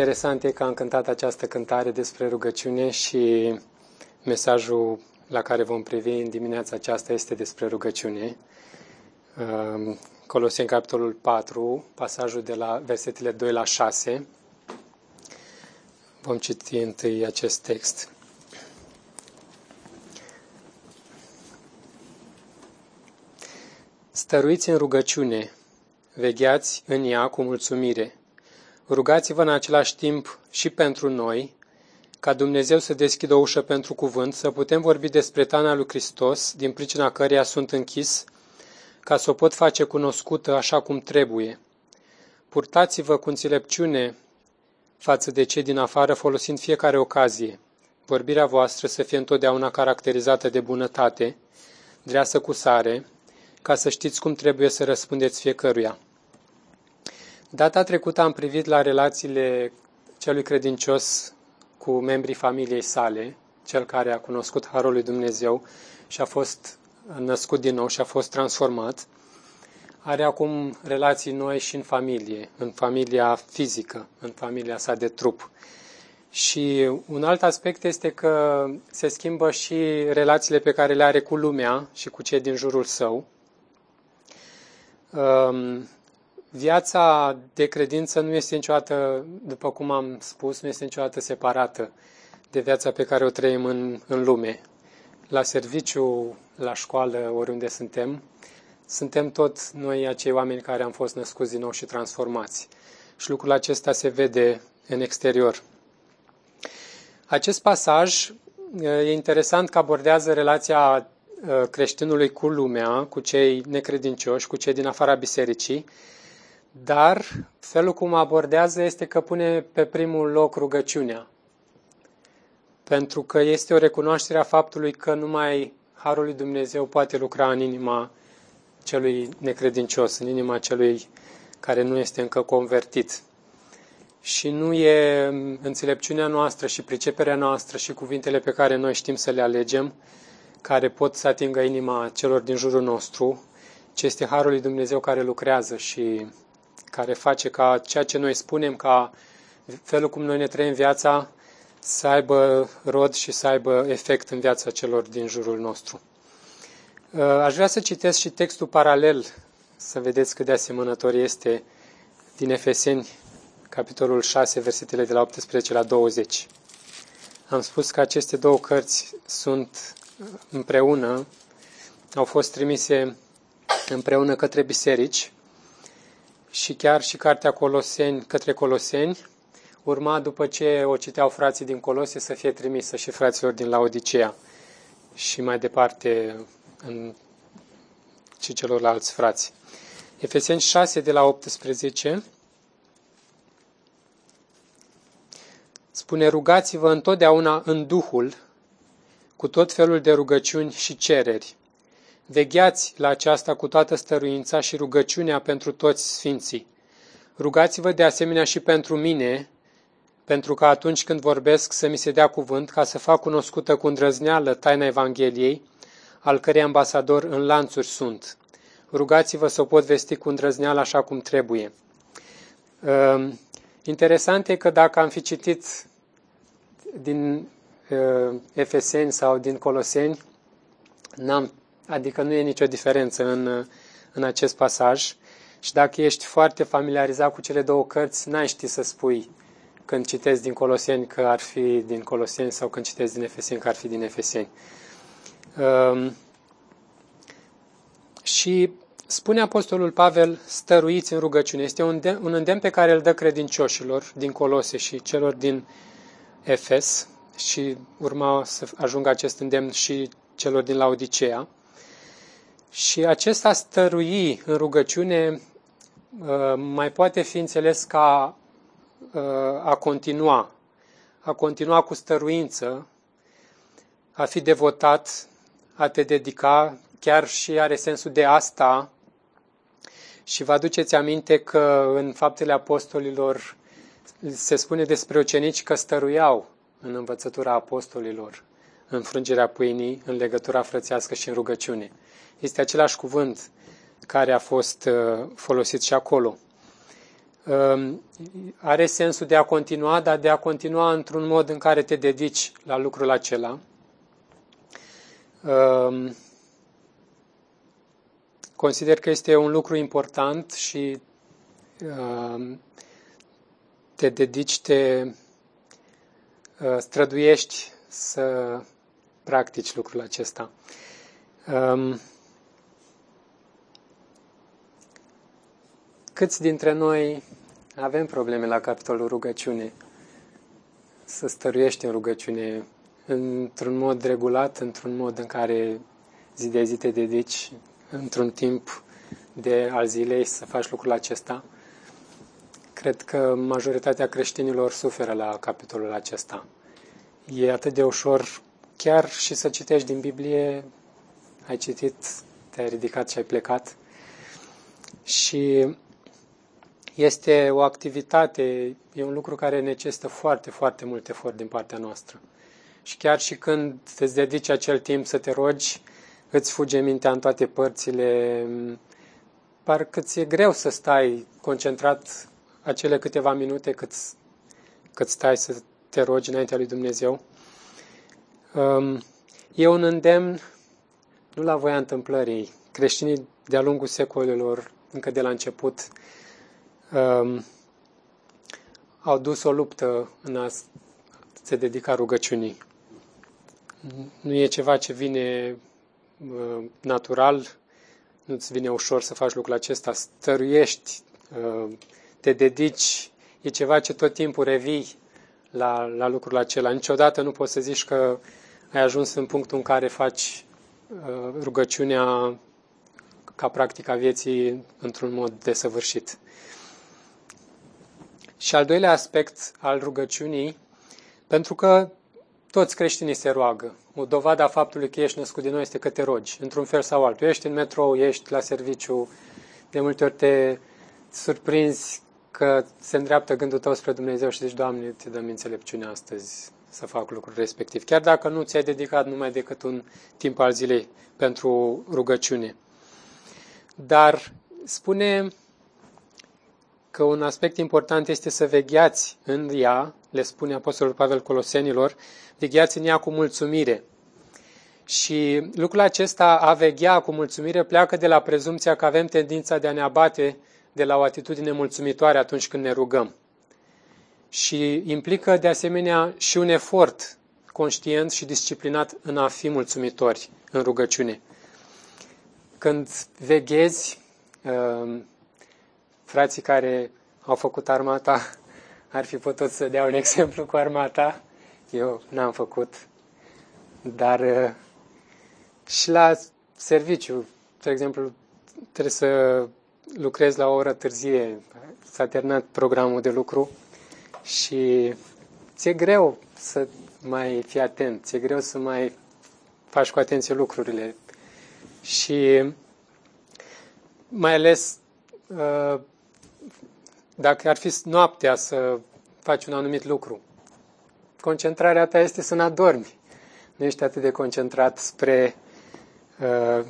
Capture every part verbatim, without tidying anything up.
Interesant e că am cântat această cântare despre rugăciune și mesajul la care vom privi în dimineața aceasta este despre rugăciune. Coloseni, capitolul patru, pasajul de la versetele doi la șase. Vom citi întâi acest text. Stăruiți în rugăciune, vegheați în ea cu mulțumire. Rugați-vă în același timp și pentru noi, ca Dumnezeu să deschidă o ușă pentru cuvânt, să putem vorbi despre taina lui Hristos, din pricina căreia sunt închis, ca să o pot face cunoscută așa cum trebuie. Purtați-vă cu înțelepciune față de cei din afară, folosind fiecare ocazie. Vorbirea voastră să fie întotdeauna caracterizată de bunătate, dreasă cu sare, ca să știți cum trebuie să răspundeți fiecăruia. Data trecută am privit la relațiile celui credincios cu membrii familiei sale, cel care a cunoscut harul lui Dumnezeu și a fost născut din nou și a fost transformat, are acum relații noi și în familie, în familia fizică, în familia sa de trup. Și un alt aspect este că se schimbă și relațiile pe care le are cu lumea și cu cei din jurul său. Um, Viața de credință nu este niciodată, după cum am spus, nu este niciodată separată de viața pe care o trăim în, în lume. La serviciu, la școală, oriunde suntem, suntem tot noi acei oameni care am fost născuți din nou și transformați. Și lucrul acesta se vede în exterior. Acest pasaj e interesant că abordează relația creștinului cu lumea, cu cei necredincioși, cu cei din afara bisericii, dar felul cum abordează este că pune pe primul loc rugăciunea. Pentru că este o recunoaștere a faptului că numai harul lui Dumnezeu poate lucra în inima celui necredincios, în inima celui care nu este încă convertit. Și nu e înțelepciunea noastră și priceperea noastră și cuvintele pe care noi știm să le alegem, care pot să atingă inima celor din jurul nostru, ci este harul lui Dumnezeu care lucrează și care face ca ceea ce noi spunem, ca felul cum noi ne trăim viața, să aibă rod și să aibă efect în viața celor din jurul nostru. Aș vrea să citesc și textul paralel, să vedeți cât de asemănător este, din Efeseni, capitolul șase, versetele de la optsprezece la douăzeci. Am spus că aceste două cărți sunt împreună, au fost trimise împreună către biserici și chiar și cartea Coloseni către Coloseni urma, după ce o citeau frații din Colose, să fie trimisă și fraților din Laodicea și mai departe în, și celorlalți frați. Efeseni șase de la optsprezece spune: rugați-vă întotdeauna în Duhul cu tot felul de rugăciuni și cereri. Vegheați la aceasta cu toată stăruința și rugăciunea pentru toți sfinții. Rugați-vă de asemenea și pentru mine, pentru că atunci când vorbesc să mi se dea cuvânt, ca să fac cunoscută cu îndrăzneală taina Evangheliei, al cărei ambasador în lanțuri sunt. Rugați-vă să o pot vesti cu îndrăzneală așa cum trebuie. Interesant e că dacă am fi citit din Efeseni sau din Coloseni, n-am Adică nu e nicio diferență în, în acest pasaj și dacă ești foarte familiarizat cu cele două cărți, n-ai ști să spui când citezi din Coloseni că ar fi din Coloseni sau când citezi din Efeseni că ar fi din Efeseni. Um, și spune Apostolul Pavel, stăruiți în rugăciune. Este un, de, un îndemn pe care îl dă credincioșilor din Colose și celor din Efes și urma să ajungă acest îndemn și celor din Laodicea. Și acesta stărui în rugăciune mai poate fi înțeles ca a continua, a continua cu stăruință, a fi devotat, a te dedica, chiar și are sensul de asta. Și vă aduceți aminte că în Faptele Apostolilor se spune despre ucenici că stăruiau în învățătura apostolilor, în frângerea pâinii, în legătura frățească și în rugăciune. Este același cuvânt care a fost folosit și acolo. are sensul de a continua, dar de a continua într-un mod în care te dedici la lucrul acela. Consider că este un lucru important și te dedici, te străduiești să practici lucrul acesta. Câți dintre noi avem probleme la capitolul rugăciune? Să stăruiești în rugăciune într-un mod regulat, într-un mod în care zi de zi te dedici, într-un timp de al zilei să faci lucrul acesta? Cred că majoritatea creștinilor suferă la capitolul acesta. E atât de ușor, chiar și să citești din Biblie, ai citit, te-ai ridicat și ai plecat. Și este o activitate, e un lucru care necesită foarte, foarte mult efort din partea noastră. Și chiar și când îți dedici acel timp să te rogi, îți fuge mintea în toate părțile, parcă ți-e greu să stai concentrat acele câteva minute cât, cât stai să te rogi înaintea lui Dumnezeu. E un îndemn, nu la voia întâmplării. Creștinii de-a lungul secolelor, încă de la început, um, au dus o luptă în a se dedica rugăciunii. Nu e ceva ce vine uh, natural, nu-ți vine ușor să faci lucrul acesta, stăruiești, uh, te dedici, e ceva ce tot timpul revii la, la lucrul acela. Niciodată nu poți să zici că ai ajuns în punctul în care faci uh, rugăciunea ca practica vieții într-un mod desăvârșit. Și al doilea aspect al rugăciunii, pentru că toți creștinii se roagă. O dovadă a faptului că ești născut din nou este că te rogi, într-un fel sau altul. Ești în metrou, ești la serviciu, de multe ori te surprinzi că se îndreaptă gândul tău spre Dumnezeu și zici, Doamne, te dăm înțelepciune astăzi să fac lucrul respectiv. Chiar dacă nu ți-ai dedicat numai decât un timp al zilei pentru rugăciune. Dar spune că un aspect important este să vegheați în ea, le spune Apostolul Pavel Colosenilor, vegheați în ea cu mulțumire. Și lucrul acesta, a veghea cu mulțumire, pleacă de la prezumția că avem tendința de a ne abate de la o atitudine mulțumitoare atunci când ne rugăm. Și implică de asemenea și un efort conștient și disciplinat în a fi mulțumitori în rugăciune. Când veghezi, frații care au făcut armata ar fi putut să dea un exemplu cu armata. Eu n-am făcut. Dar și la serviciu, de exemplu, trebuie să lucrez la o oră târzie. S-a terminat programul de lucru și ți-e greu să mai fii atent, ți-e greu să mai faci cu atenție lucrurile. Și mai ales dacă ar fi noaptea să faci un anumit lucru, concentrarea ta este să n-adormi. Nu ești atât de concentrat spre uh,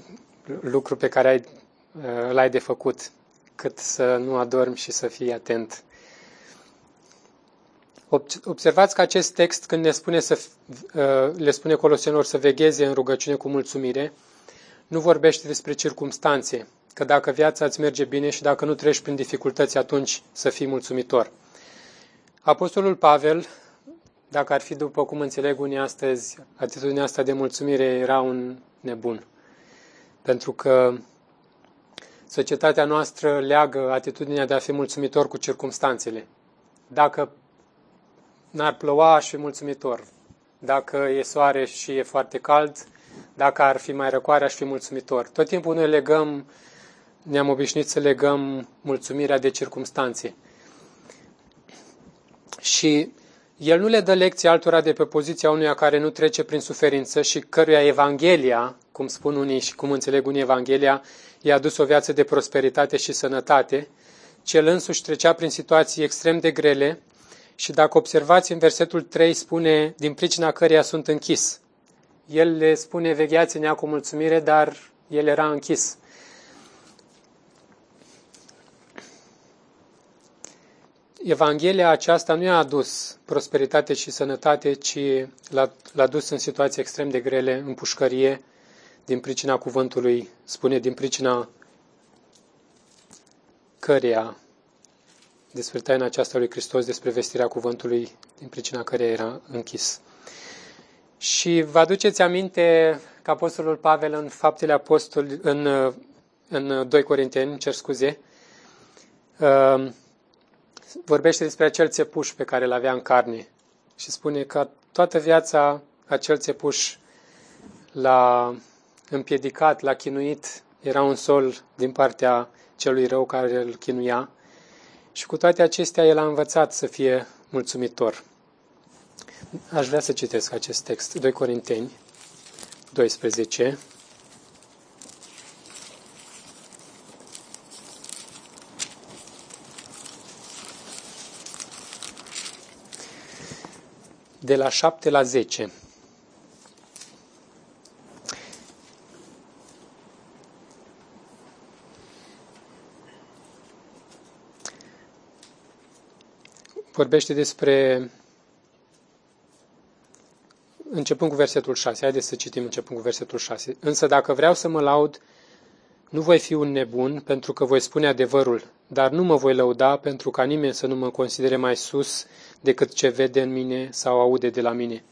lucru pe care ai, uh, îl ai de făcut, cât să nu adormi și să fii atent. Observați că acest text, când ne spune să, uh, le spune Colosenilor să vegheze în rugăciune cu mulțumire, nu vorbește despre circumstanțe, că dacă viața îți merge bine și dacă nu treci prin dificultăți, atunci să fii mulțumitor. Apostolul Pavel, dacă ar fi după cum înțeleg unii astăzi, atitudinea asta de mulțumire, era un nebun. Pentru că societatea noastră leagă atitudinea de a fi mulțumitor cu circumstanțele. Dacă n-ar ploua, aș fi mulțumitor. Dacă e soare și e foarte cald, dacă ar fi mai răcoare, aș fi mulțumitor. Tot timpul noi legăm, ne-am obișnuit să legăm mulțumirea de circumstanțe. Și el nu le dă lecții altora de pe poziția unuia care nu trece prin suferință și căruia Evanghelia, cum spun unii și cum înțeleg unii Evanghelia, i-a dus o viață de prosperitate și sănătate, ci el însuși trecea prin situații extrem de grele și dacă observați în versetul trei spune, din pricina căreia sunt închis. El le spune, vegheați în ea cu mulțumire, dar el era închis. Evanghelia aceasta nu i-a adus prosperitate și sănătate, ci l-a, l-a dus în situații extrem de grele, în pușcărie, din pricina cuvântului, spune, din pricina căreia, despre taina aceasta lui Hristos, despre vestirea cuvântului, din pricina căreia era închis. Și vă aduceți aminte că Apostolul Pavel în Faptele Apostoli, în, în doi Corinteni, cer scuze, vorbește despre acel țepuș pe care îl avea în carne și spune că toată viața acel țepuș l-a împiedicat, l-a chinuit, era un sol din partea celui rău care îl chinuia și cu toate acestea el a învățat să fie mulțumitor. Aș vrea să citesc acest text, doi Corinteni doisprezece. De la șapte la zece. Vorbește despre, începând cu versetul șase. Haideți să citim începând cu versetul șase. Însă dacă vreau să mă laud, nu voi fi un nebun, pentru că voi spune adevărul, dar nu mă voi lăuda, pentru ca nimeni să nu mă considere mai sus decât ce vede în mine sau aude de la mine.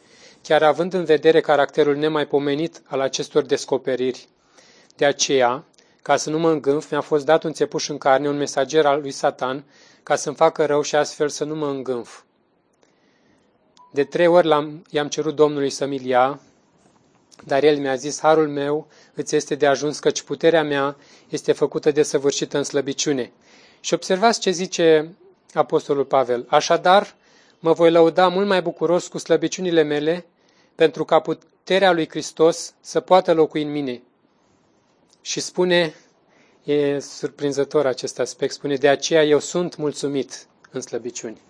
Chiar având în vedere caracterul nemaipomenit al acestor descoperiri. De aceea, ca să nu mă îngânf, mi-a fost dat un țepuș în carne, un mesager al lui Satan, ca să-mi facă rău și astfel să nu mă îngânf. De trei ori l-am, i-am cerut Domnului să-mi-l ia, dar el mi-a zis, harul meu îți este de ajuns, căci puterea mea este făcută de săvârșită în slăbiciune. Și observați ce zice Apostolul Pavel. Așadar, mă voi lăuda mult mai bucuros cu slăbiciunile mele, pentru ca puterea lui Hristos să poată locui în mine. Și spune, e surprinzător acest aspect, spune, de aceea eu sunt mulțumit în slăbiciuni.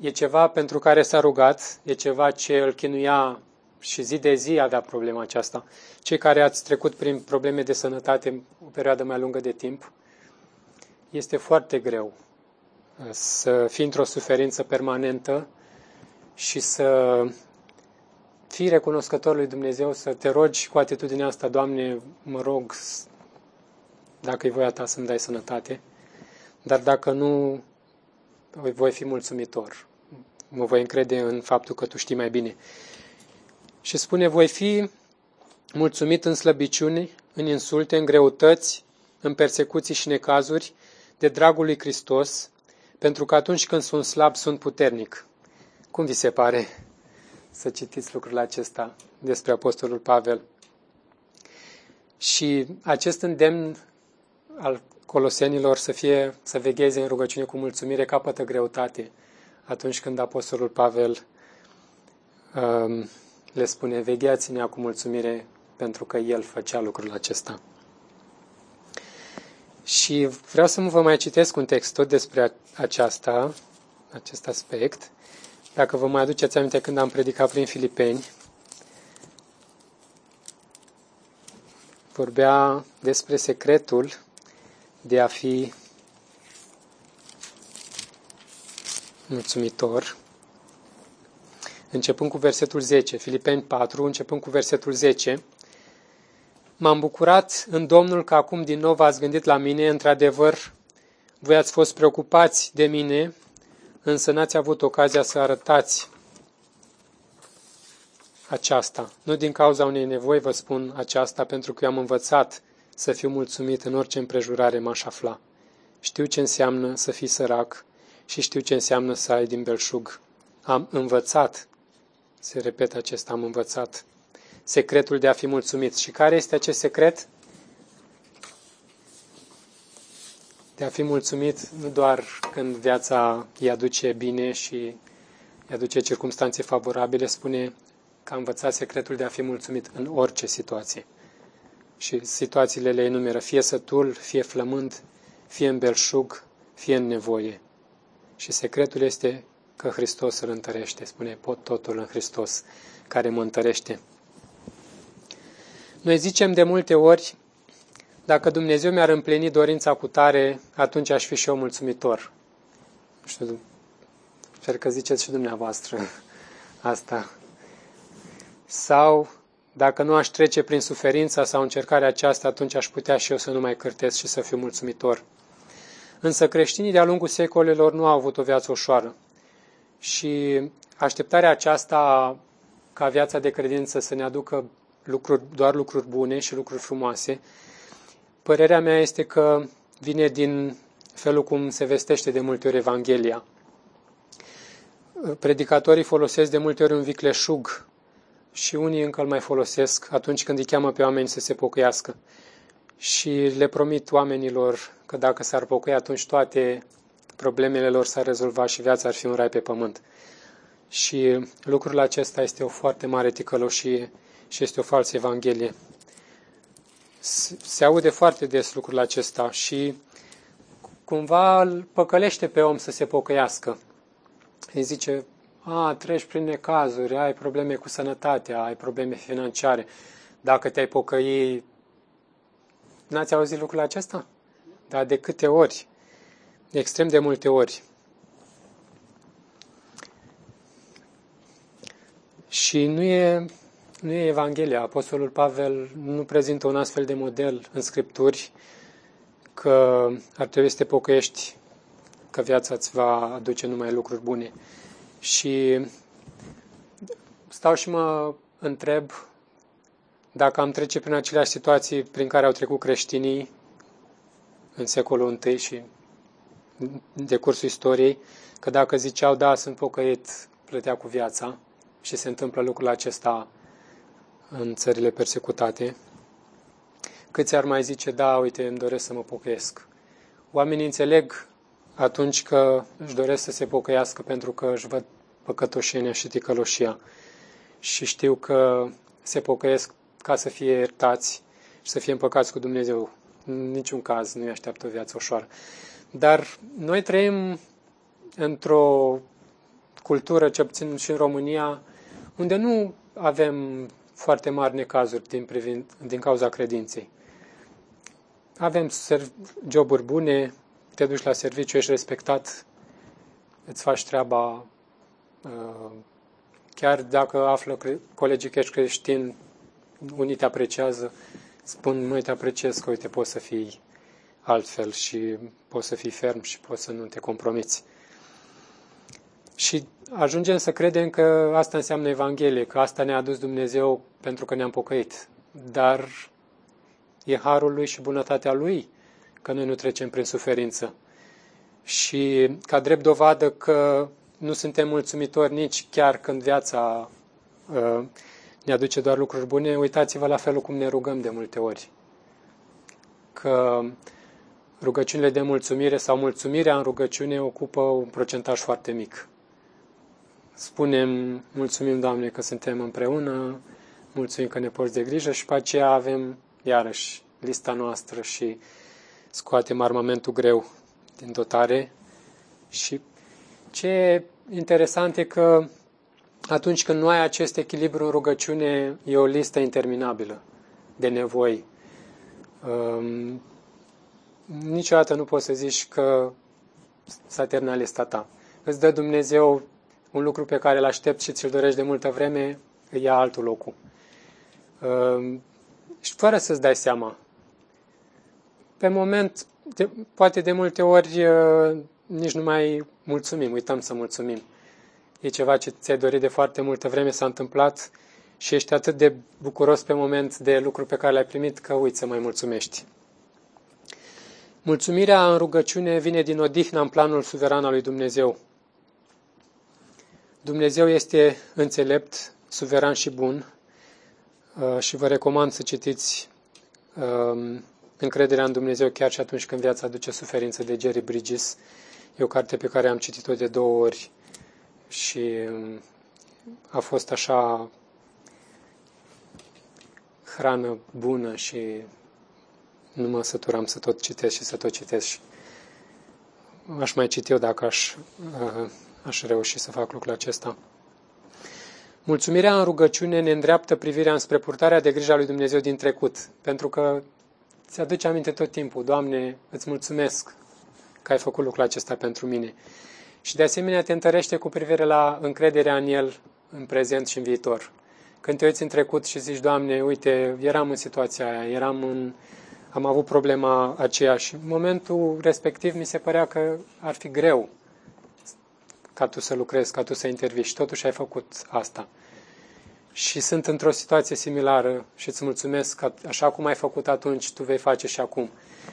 E ceva pentru care s-a rugat, e ceva ce îl chinuia și zi de zi avea problema aceasta. Cei care ați trecut prin probleme de sănătate o perioadă mai lungă de timp, este foarte greu să fii într-o suferință permanentă și să fii recunoscător lui Dumnezeu, să te rogi cu atitudinea asta, Doamne, mă rog, dacă e voia ta să-mi dai sănătate, dar dacă nu, voi fi mulțumitor. Mă voi încrede în faptul că tu știi mai bine. Și spune, voi fi mulțumit în slăbiciuni, în insulte, în greutăți, în persecuții și necazuri, de dragul lui Hristos, pentru că atunci când sunt slab, sunt puternic. Cum vi se pare să citiți lucrul acesta despre Apostolul Pavel? Și acest îndemn al Colosenilor să fie, să vegheze în rugăciune cu mulțumire, capătă greutate atunci când Apostolul Pavel um, le spune, vegheați-ne cu mulțumire, pentru că el făcea lucrul acesta. Și vreau să vă mai citesc un text tot despre aceasta, acest aspect. Dacă vă mai aduceți aminte când am predicat prin Filipeni, vorbea despre secretul de a fi mulțumitor. Începând cu versetul zece, Filipeni patru, începând cu versetul zece. M-am bucurat în Domnul că acum din nou v-ați gândit la mine. Într-adevăr, voi ați fost preocupați de mine, însă n-ați avut ocazia să arătați aceasta. Nu din cauza unei nevoi vă spun aceasta, pentru că eu am învățat să fiu mulțumit în orice împrejurare m-aș afla. Știu ce înseamnă să fii sărac și știu ce înseamnă să ai din belșug. Am învățat, se repetă acesta, am învățat, secretul de a fi mulțumit. Și care este acest secret? De a fi mulțumit nu doar când viața îi aduce bine și îi aduce circumstanțe favorabile, spune că a învățat secretul de a fi mulțumit în orice situație. Și situațiile le enumeră, fie sătul, fie flămând, fie în belșug, fie în nevoie. Și secretul este că Hristos îl întărește, spune, pot totul în Hristos care mă întărește. Noi zicem de multe ori, Dacă Dumnezeu mi-ar împlini dorința cu tare, atunci aș fi și eu mulțumitor. Nu știu, sper că ziceți și dumneavoastră asta. Sau, dacă nu aș trece prin suferința sau încercarea aceasta, atunci aș putea și eu să nu mai cârtesc și să fiu mulțumitor. Însă creștinii de-a lungul secolelor nu au avut o viață ușoară. Și așteptarea aceasta ca viața de credință să ne aducă lucruri, doar lucruri bune și lucruri frumoase, părerea mea este că vine din felul cum se vestește de multe ori Evanghelia. Predicatorii folosesc de multe ori un vicleșug și unii încă îl mai folosesc atunci când îi cheamă pe oameni să se pocăiască. Și le promit oamenilor că dacă s-ar pocăi, atunci toate problemele lor s-ar rezolva și viața ar fi un rai pe pământ. Și lucrul acesta este o foarte mare ticăloșie și este o falsă evanghelie. Se aude foarte des lucrul acesta și cumva îl păcălește pe om să se pocăiască. Îi zice, a, treci prin necazuri, ai probleme cu sănătatea, ai probleme financiare. Dacă te-ai pocăi, n-ați auzit lucrul acesta? Dar de câte ori? De extrem de multe ori. Și nu e, nu e Evanghelia. Apostolul Pavel nu prezintă un astfel de model în Scripturi că ar trebui să te pocăiești, că viața îți va aduce numai lucruri bune. Și stau și mă întreb dacă am trece prin aceleași situații prin care au trecut creștinii în secolul I și de cursul istoriei, că dacă ziceau, da, sunt pocăit, plătea cu viața. Și se întâmplă lucrul acesta în țările persecutate. Câți ar mai zice, da, uite, îmi doresc să mă pocăiesc. Oamenii înțeleg atunci că își doresc să se pocăiască pentru că își văd păcătoșenia și ticăloșia. Și știu că se pocăiesc ca să fie iertați și să fie împăcați cu Dumnezeu. În niciun caz nu-i așteaptă o viață ușoară. Dar noi trăim într-o cultură, ce puțin și în România, unde nu avem foarte mari necazuri din, privind, din cauza credinței. Avem joburi bune, te duci la serviciu, ești respectat, îți faci treaba. Chiar dacă află colegii că ești creștin, unii te apreciază, spun, măi, te apreciez că, uite, poți să fii altfel și poți să fii ferm și poți să nu te compromiți. Și ajungem să credem că asta înseamnă Evanghelie, că asta ne-a adus Dumnezeu pentru că ne-am pocăit. Dar e harul Lui și bunătatea Lui că noi nu trecem prin suferință. Și ca drept dovadă că nu suntem mulțumitori nici chiar când viața uh, ne aduce doar lucruri bune, uitați-vă la felul cum ne rugăm de multe ori. Că rugăciunile de mulțumire sau mulțumirea în rugăciune ocupă un procentaj foarte mic. Spunem, mulțumim, Doamne, că suntem împreună, mulțumim că ne porți de grijă și pe aceea avem, iarăși, lista noastră și scoatem armamentul greu din dotare. Și ce e interesant e că atunci când nu ai acest echilibru în rugăciune, e o listă interminabilă de nevoi. Um, niciodată nu poți să zici că s-a terminat lista ta. Îți dă Dumnezeu un lucru pe care îl aștepți și ți-l dorești de multă vreme, îi ia altul locul. Și fără să-ți dai seama. Pe moment, de, poate de multe ori nici nu mai mulțumim, uităm să mulțumim. E ceva ce ți-ai dorit de foarte multă vreme, s-a întâmplat și ești atât de bucuros pe moment de lucruri pe care le-ai primit că uiți să mai mulțumești. Mulțumirea în rugăciune vine din odihna în planul suveran al lui Dumnezeu. Dumnezeu este înțelept, suveran și bun și vă recomand să citiți Încrederea în Dumnezeu chiar și atunci când viața aduce suferință de Jerry Bridges. E o carte pe care am citit-o de două ori și a fost așa hrană bună și nu mă săturam să tot citesc și să tot citesc. Aș mai citi eu dacă aș... Aș reuși să fac lucrul acesta. Mulțumirea în rugăciune ne îndreaptă privirea înspre purtarea de grijă a lui Dumnezeu din trecut, pentru că ți-aduce aminte tot timpul, Doamne, îți mulțumesc că ai făcut lucrul acesta pentru mine. Și de asemenea te întărește cu privire la încrederea în El, în prezent și în viitor. Când te uiți în trecut și zici, Doamne, uite, eram în situația aia, eram în, am avut problema aceea și în momentul respectiv mi se părea că ar fi greu ca tu să lucrezi, ca tu să intervii și totuși ai făcut asta. Și sunt într-o situație similară și îți mulțumesc că așa cum ai făcut atunci, tu vei face și acum.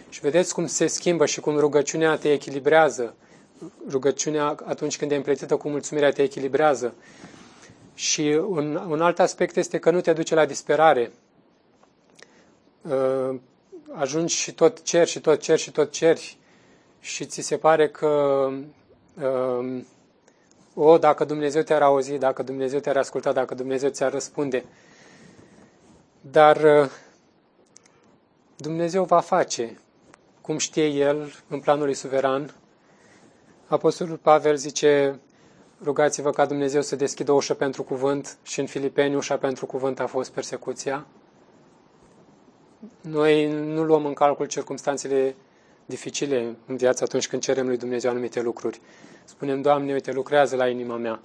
Și vedeți cum se schimbă și cum rugăciunea te echilibrează. Rugăciunea atunci când e împletită cu mulțumirea te echilibrează. Și un, un alt aspect este că nu te duce la disperare. Ajungi și tot ceri, și tot ceri, și tot ceri. Și ți se pare că... O, dacă Dumnezeu te-ar auzi, dacă Dumnezeu te-ar asculta, dacă Dumnezeu ți-ar răspunde. Dar Dumnezeu va face cum știe El în planul lui suveran. Apostolul Pavel zice, rugați-vă ca Dumnezeu să deschidă o ușă pentru cuvânt și în Filipeni ușa pentru cuvânt a fost persecuția. Noi nu luăm în calcul circumstanțele dificile în viață atunci când cerem lui Dumnezeu anumite lucruri. Spunem, Doamne, uite, lucrează la inima mea.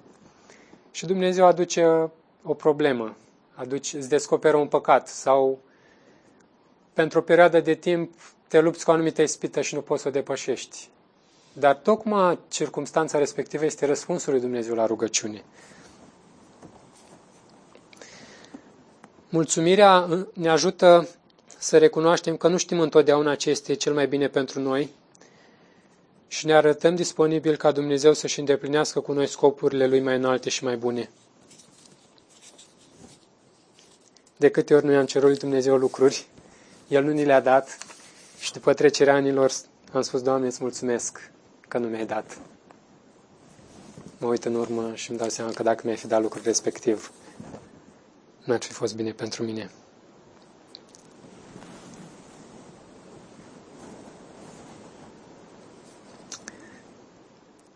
Și Dumnezeu aduce o problemă, aduce, îți descoperă un păcat sau pentru o perioadă de timp te lupți cu o anumită ispită și nu poți să o depășești. Dar tocmai circumstanța respectivă este răspunsul lui Dumnezeu la rugăciune. Mulțumirea ne ajută să recunoaștem că nu știm întotdeauna ce este cel mai bine pentru noi și ne arătăm disponibil ca Dumnezeu să-și îndeplinească cu noi scopurile Lui mai înalte și mai bune. De câte ori noi am cerut lui Dumnezeu lucruri, El nu ni le-a dat și după trecerea anilor am spus, Doamne, îți mulțumesc că nu mi-ai dat. Mă uit în urmă și îmi dau seama că dacă mi-ai fi dat lucrul respectiv, n-ar fi fost bine pentru mine.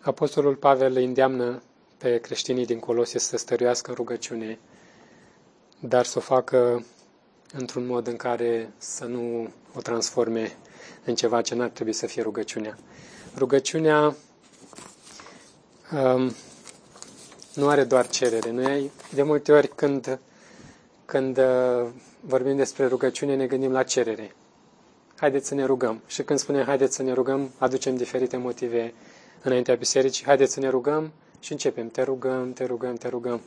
Apostolul Pavel le îndeamnă pe creștinii din Colosie să stăruiască în rugăciune, dar să o facă într-un mod în care să nu o transforme în ceva ce n-ar trebui să fie rugăciunea. Rugăciunea um, nu are doar cerere. Noi, de multe ori, când, când uh, vorbim despre rugăciune, ne gândim la cerere. Haideți să ne rugăm. Și când spunem haideți să ne rugăm, aducem diferite motive înaintea bisericii, haideți să ne rugăm și începem. Te rugăm, te rugăm, te rugăm.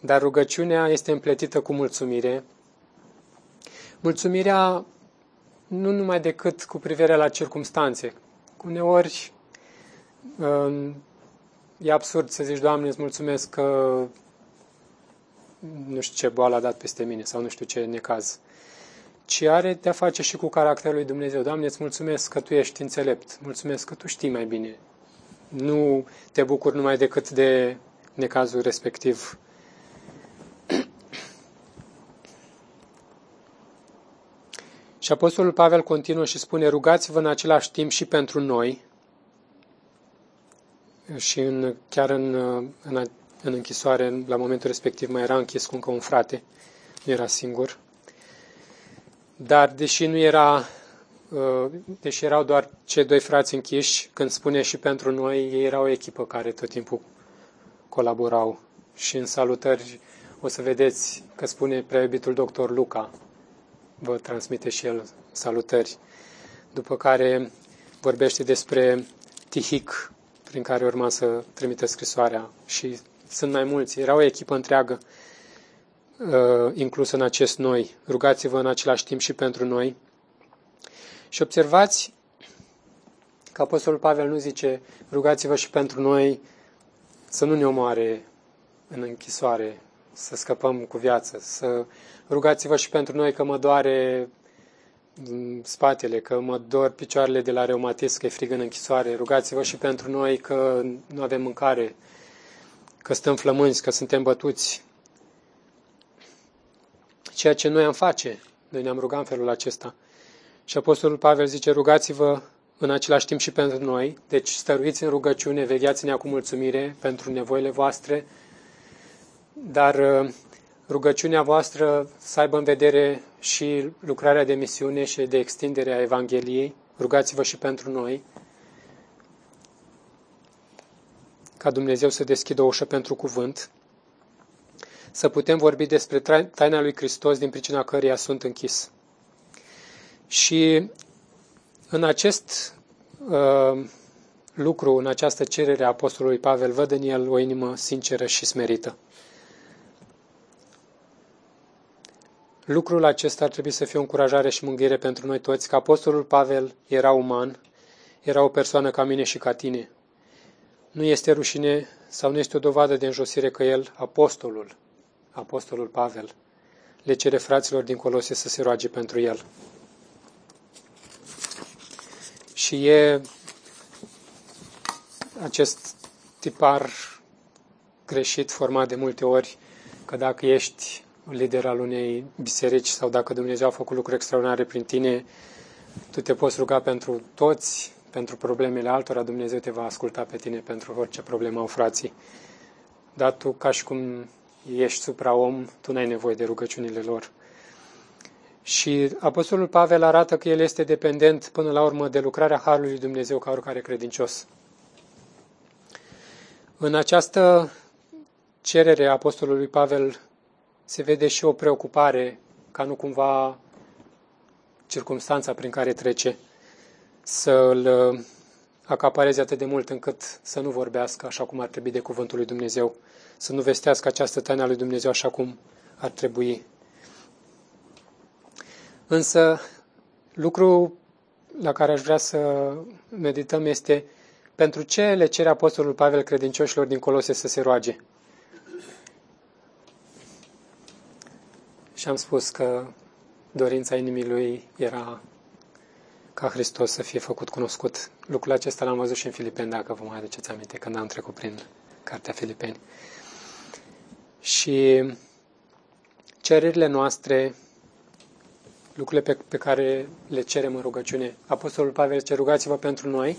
Dar rugăciunea este împletită cu mulțumire. Mulțumirea nu numai decât cu privire la circumstanțe. Uneori e absurd să zici, Doamne, îți mulțumesc că nu știu ce boală a dat peste mine sau nu știu ce necaz. Ci are de-a face și cu caracterul lui Dumnezeu. Doamne, îți mulțumesc că Tu ești înțelept. Mulțumesc că Tu știi mai bine. Nu te bucuri numai decât de necazul respectiv. Și Apostolul Pavel continuă și spune, rugați-vă în același timp și pentru noi. Și în, chiar în, în, în închisoare, la momentul respectiv, mai era închis cu încă un frate, nu era singur. Dar deși nu era... deși erau doar cei doi frați închiși, când spune și pentru noi, ei erau o echipă care tot timpul colaborau. Și în salutări o să vedeți că spune prea iubitul doctor Luca, vă transmite și el salutări, după care vorbește despre Tihic, prin care urma să trimită scrisoarea. Și sunt mai mulți, era o echipă întreagă inclusă în acest noi. Rugați-vă în același timp și pentru noi. Și observați că Apostolul Pavel nu zice rugați-vă și pentru noi să nu ne omoare în închisoare, să scăpăm cu viață, să rugați-vă și pentru noi că mă doare spatele, că mă dor picioarele de la reumatism, că e frig în închisoare, rugați-vă și pentru noi că nu avem mâncare, că stăm flămânzi, că suntem bătuți. Ceea ce noi am face, noi ne-am rugat în felul acesta. Și Apostolul Pavel zice, rugați-vă în același timp și pentru noi, deci stăruiți în rugăciune, vegheați-ne cu mulțumire pentru nevoile voastre, dar rugăciunea voastră să aibă în vedere și lucrarea de misiune și de extindere a Evangheliei. Rugați-vă și pentru noi, ca Dumnezeu să deschidă o ușă pentru cuvânt, să putem vorbi despre taina lui Hristos, din pricina căreia sunt închis. Și în acest uh, lucru, în această cerere a Apostolului Pavel, văd în el o inimă sinceră și smerită. Lucrul acesta ar trebui să fie o încurajare și mângâiere pentru noi toți, că Apostolul Pavel era uman, era o persoană ca mine și ca tine. Nu este rușine sau nu este o dovadă de înjosire că el, Apostolul, Apostolul Pavel, le cere fraților din Colose să se roage pentru el. Și e acest tipar greșit format de multe ori, că dacă ești lider al unei biserici sau dacă Dumnezeu a făcut lucruri extraordinare prin tine, tu te poți ruga pentru toți, pentru problemele altora, Dumnezeu te va asculta pe tine pentru orice problemă au frații. Dar tu, ca și cum ești supraom, tu n-ai nevoie de rugăciunile lor. Și Apostolul Pavel arată că el este dependent până la urmă de lucrarea Harului lui Dumnezeu ca oricare credincios. În această cerere a Apostolului Pavel se vede și o preocupare ca nu cumva circumstanța prin care trece să îl acapareze atât de mult încât să nu vorbească așa cum ar trebui de cuvântul lui Dumnezeu, să nu vestească această taină a lui Dumnezeu așa cum ar trebui. Însă, lucrul la care aș vrea să medităm este pentru ce le cere Apostolul Pavel credincioșilor din Colose să se roage. Și am spus că dorința inimii lui era ca Hristos să fie făcut cunoscut. Lucrul acesta l-am văzut și în Filipeni, dacă vă mai aduceți aminte, când am trecut prin cartea Filipeni. Și cererile noastre, lucrurile pe, pe care le cerem în rugăciune, Apostolul Pavel zice, rugați-vă pentru noi,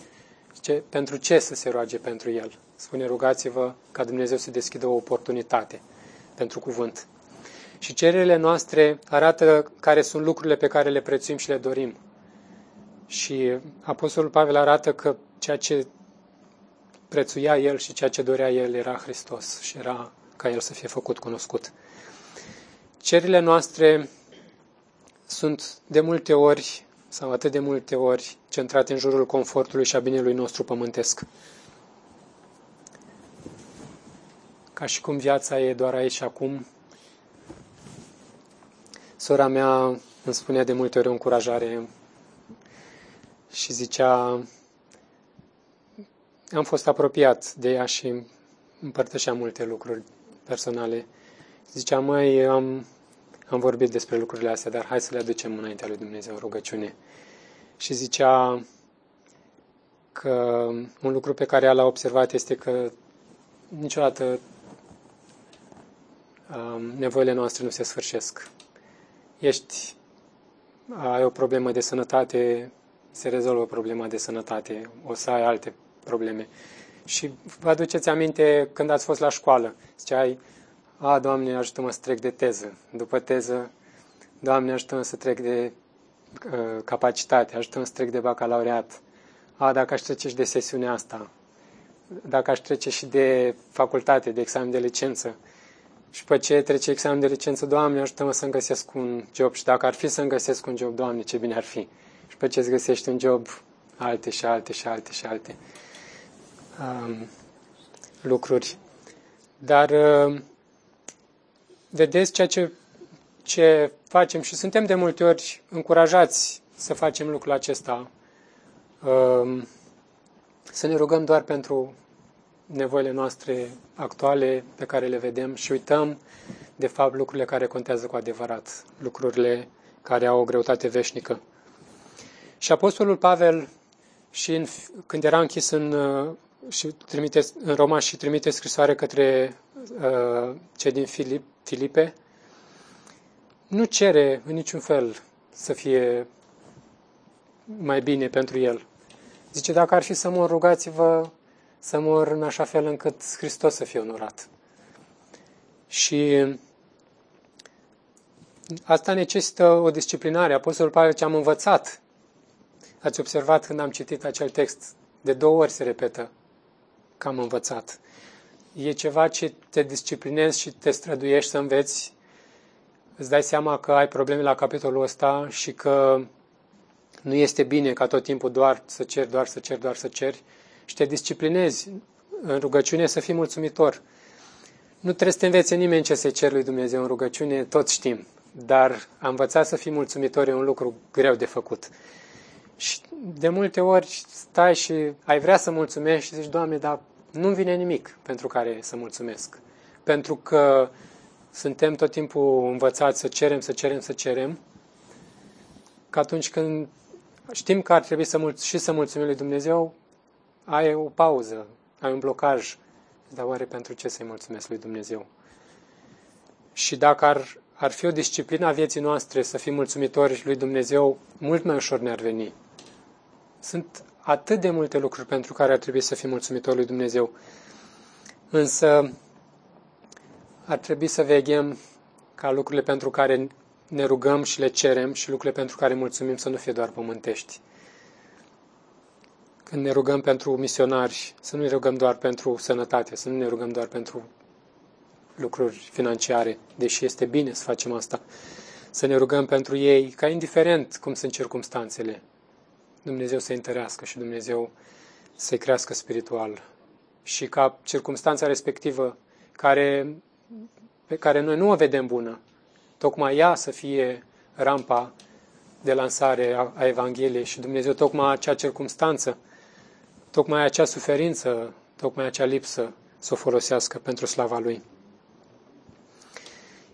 zice, pentru ce să se roage pentru el? Spune, rugați-vă ca Dumnezeu să deschidă o oportunitate pentru cuvânt. Și cererile noastre arată care sunt lucrurile pe care le prețuim și le dorim. Și Apostolul Pavel arată că ceea ce prețuia el și ceea ce dorea el era Hristos și era ca el să fie făcut cunoscut. Cererile noastre sunt de multe ori, sau atât de multe ori, centrate în jurul confortului și a binelui nostru pământesc. Ca și cum viața e doar aici și acum. Sora mea îmi spunea de multe ori o încurajare și zicea, am fost apropiat de ea și împărtășea multe lucruri personale. Zicea, măi, am, am vorbit despre lucrurile astea, dar hai să le aducem înaintea lui Dumnezeu în rugăciune. Și zicea că un lucru pe care ea l-a observat este că niciodată nevoile noastre nu se sfârșesc. Ești, ai o problemă de sănătate, se rezolvă problema de sănătate, o să ai alte probleme. Și vă aduceți aminte când ați fost la școală, ziceai, a, Doamne, ajută-mă să trec de teză. După teză, Doamne, ajută-mă să trec de uh, capacitate, ajută-mă să trec de bacalaureat. A, dacă aș trece și de sesiunea asta, dacă aș trece și de facultate, de examen de licență. Și după ce trece examen de licență, Doamne, ajută-mă să-mi găsesc un job. Și dacă ar fi să-mi găsesc un job, Doamne, ce bine ar fi. Și după ce îți găsești un job, alte și alte și alte și alte um, lucruri. Dar uh, vedeți ceea ce, ce facem și suntem de multe ori încurajați să facem lucrul acesta. Uh, să ne rugăm doar pentru nevoile noastre actuale pe care le vedem și uităm, de fapt, lucrurile care contează cu adevărat, lucrurile care au o greutate veșnică. Și Apostolul Pavel, și în, când era închis în, și trimite, în Roma și trimite scrisoare către uh, cei din Filip, Filipe, nu cere în niciun fel să fie mai bine pentru el. Zice, dacă ar fi să mor, rugați-vă să mor în așa fel încât Hristos să fie onorat. Și Asta necesită o disciplinare. Apostolul Pavel, ce am învățat, ați observat când am citit acel text, de două ori se repetă că am învățat. E ceva ce te disciplinezi și te străduiești să înveți. Îți dai seama că ai probleme la capitolul ăsta și că nu este bine ca tot timpul doar să ceri, doar să ceri, doar să ceri. Și te disciplinezi în rugăciune să fii mulțumitor. Nu trebuie să te învețe nimeni ce să-i ceri lui Dumnezeu în rugăciune, toți știm. Dar a învăța să fii mulțumitor e un lucru greu de făcut. Și de multe ori stai și ai vrea să mulțumești și zici, Doamne, dar nu-mi vine nimic pentru care să mulțumesc. Pentru că suntem tot timpul învățați să cerem, să cerem, să cerem, că atunci când știm că ar trebui să mulț- și să mulțumim lui Dumnezeu, ai o pauză, ai un blocaj. Dar oare pentru ce să-i mulțumesc lui Dumnezeu? Și dacă ar, ar fi o disciplină a vieții noastre să fim mulțumitori lui Dumnezeu, mult mai ușor ne-ar veni. Sunt atât de multe lucruri pentru care ar trebui să fim mulțumitori lui Dumnezeu. Însă ar trebui să veghem ca lucrurile pentru care ne rugăm și le cerem și lucrurile pentru care mulțumim să nu fie doar pământești. Când ne rugăm pentru misionari, să nu ne rugăm doar pentru sănătate, să nu ne rugăm doar pentru lucruri financiare, deși este bine să facem asta. Să ne rugăm pentru ei, ca indiferent cum sunt circumstanțele, Dumnezeu să-i întărească și Dumnezeu să-i crească spiritual. Și ca circumstanța respectivă, care, pe care noi nu o vedem bună, tocmai ea să fie rampa de lansare a Evangheliei și Dumnezeu tocmai acea circumstanță, tocmai acea suferință, tocmai acea lipsă să o folosească pentru slava Lui.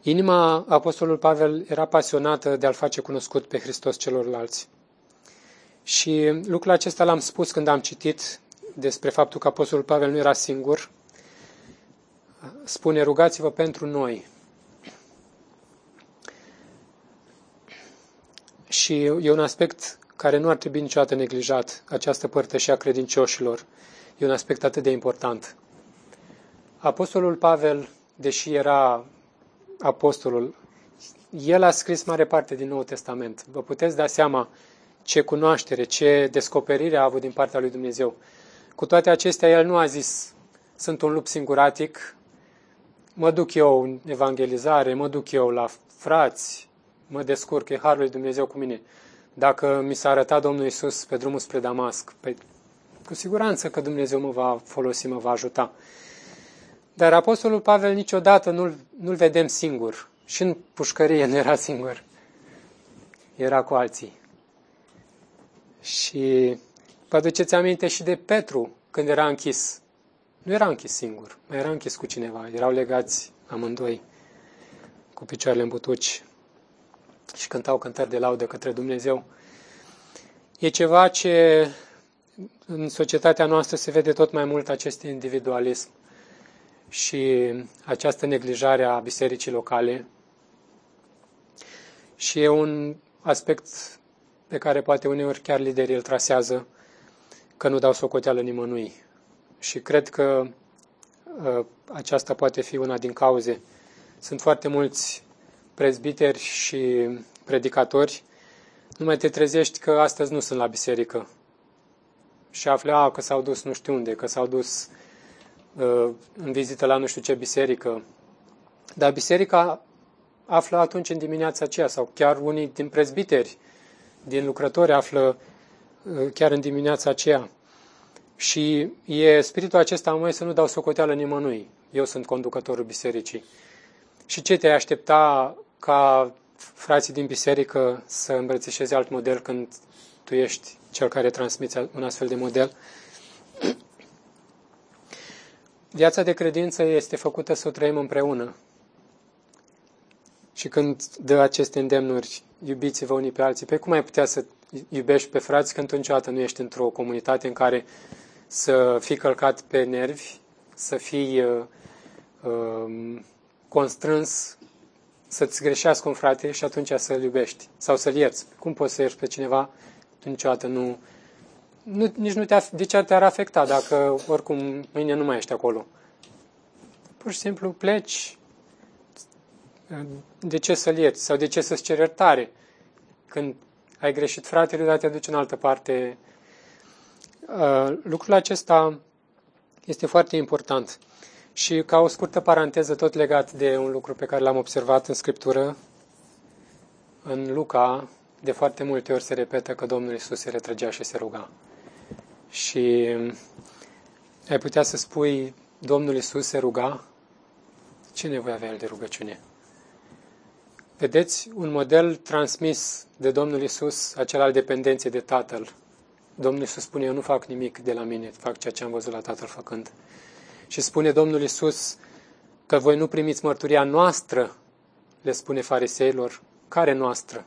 Inima apostolului Pavel era pasionată de a-L face cunoscut pe Hristos celorlalți. Și lucrul acesta l-am spus când am citit despre faptul că apostolul Pavel nu era singur. Spune, rugați-vă pentru noi. Și e un aspect care nu ar trebui niciodată neglijat, această părtășie a credincioșilor. E un aspect atât de important. Apostolul Pavel, deși era apostolul, el a scris mare parte din Noul Testament. Vă puteți da seama ce cunoaștere, ce descoperire a avut din partea lui Dumnezeu. Cu toate acestea, el nu a zis, sunt un lup singuratic, mă duc eu în evangelizare, mă duc eu la frați, mă descurc, e harul lui Dumnezeu cu mine. Dacă mi s-a arătat Domnul Iisus pe drumul spre Damasc, pe, cu siguranță că Dumnezeu mă va folosi, mă va ajuta. Dar apostolul Pavel niciodată nu-l, nu-l vedem singur. Și în pușcărie nu era singur. Era cu alții. Și vă aduceți aminte și de Petru când era închis. Nu era închis singur, mai era închis cu cineva. Erau legați amândoi cu picioarele în butuci și cântau cântări de laudă către Dumnezeu. E ceva ce în societatea noastră se vede tot mai mult, acest individualism și această neglijare a bisericii locale. Și e un aspect pe care poate uneori chiar liderii îl trasează, că nu dau socoteală nimănui. Și cred că ă, aceasta poate fi una din cauze. Sunt foarte mulți prezbiteri și predicatori, numai te trezești că astăzi nu sunt la biserică. Și afla că s-au dus nu știu unde, că s-au dus uh, în vizită la nu știu ce biserică. Dar biserica află atunci în dimineața aceea, sau chiar unii din prezbiteri, din lucrători află uh, chiar în dimineața aceea. Și e spiritul acesta, măi, să nu dau socoteală nimănui. Eu sunt conducătorul bisericii. Și ce te-ai aștepta ca frații din biserică să îmbrățișeze alt model când tu ești cel care transmiți un astfel de model? Viața de credință este făcută să o trăim împreună. Și când dă aceste îndemnuri, iubiți-vă unii pe alții, pe cum ai putea să iubești pe frați când tu niciodată nu ești într-o comunitate în care să fii călcat pe nervi, să fii Uh, uh, constrâns să-ți greșească un frate și atunci să-l iubești sau să-l ierți. Cum poți să ierți pe cineva? Tu niciodată nu... nu nici nu te-ar, de ce te-ar afecta dacă oricum mâine nu mai ești acolo? Pur și simplu pleci, de ce să-l ierți sau de ce să-ți ceri iertare? Când ai greșit fratele, dar te duci în altă parte. Lucrul acesta este foarte important. Și ca o scurtă paranteză, tot legat de un lucru pe care l-am observat în Scriptură, în Luca, de foarte multe ori se repetă că Domnul Iisus se retrăgea și se ruga. Și ai putea să spui, Domnul Iisus se ruga? Ce nevoie avea el de rugăciune? Vedeți, un model transmis de Domnul Iisus, acela al dependenței de Tatăl. Domnul Iisus spune, eu nu fac nimic de la mine, fac ceea ce am văzut la Tatăl făcând. Și spune Domnul Iisus că voi nu primiți mărturia noastră, le spune fariseilor, care noastră?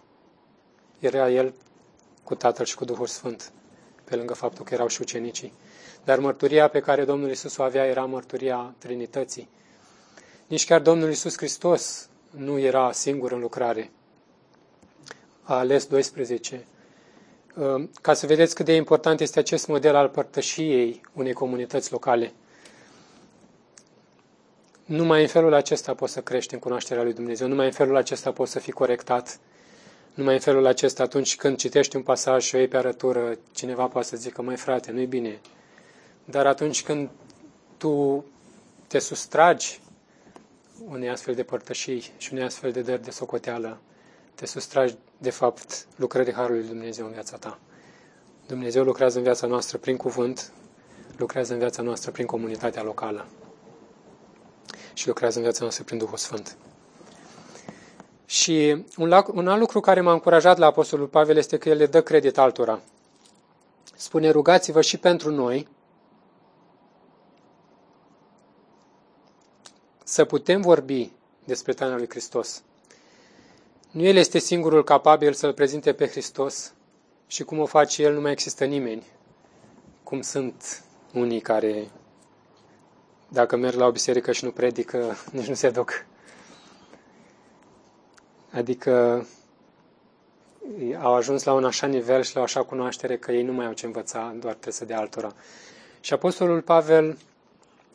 Era el cu Tatăl și cu Duhul Sfânt, pe lângă faptul că erau și ucenicii. Dar mărturia pe care Domnul Iisus o avea era mărturia Trinității. Nici chiar Domnul Iisus Hristos nu era singur în lucrare. A ales doisprezece. Ca să vedeți cât de important este acest model al părtășiei unei comunități locale. Numai în felul acesta poți să crești în cunoașterea lui Dumnezeu, numai în felul acesta poți să fii corectat, numai în felul acesta atunci când citești un pasaj și o iei pe arătură, cineva poate să zică, măi frate, nu-i bine. Dar atunci când tu te sustragi unei astfel de părtășii și unei astfel de dări de socoteală, te sustragi, de fapt, lucrării Harului lui Dumnezeu în viața ta. Dumnezeu lucrează în viața noastră prin cuvânt, lucrează în viața noastră prin comunitatea locală și lucrează în viața noastră prin Duhul Sfânt. Și un alt lucru care m-a încurajat la Apostolul Pavel este că el le dă credit altora. Spune, rugați-vă și pentru noi să putem vorbi despre taina lui Hristos. Nu el este singurul capabil să-L prezinte pe Hristos și cum o face el nu mai există nimeni. Cum sunt unii care, dacă merg la o biserică și nu predică, nici nu se duc. Adică au ajuns la un așa nivel și la o așa cunoaștere că ei nu mai au ce învăța, doar trebuie să dea altora. Și Apostolul Pavel,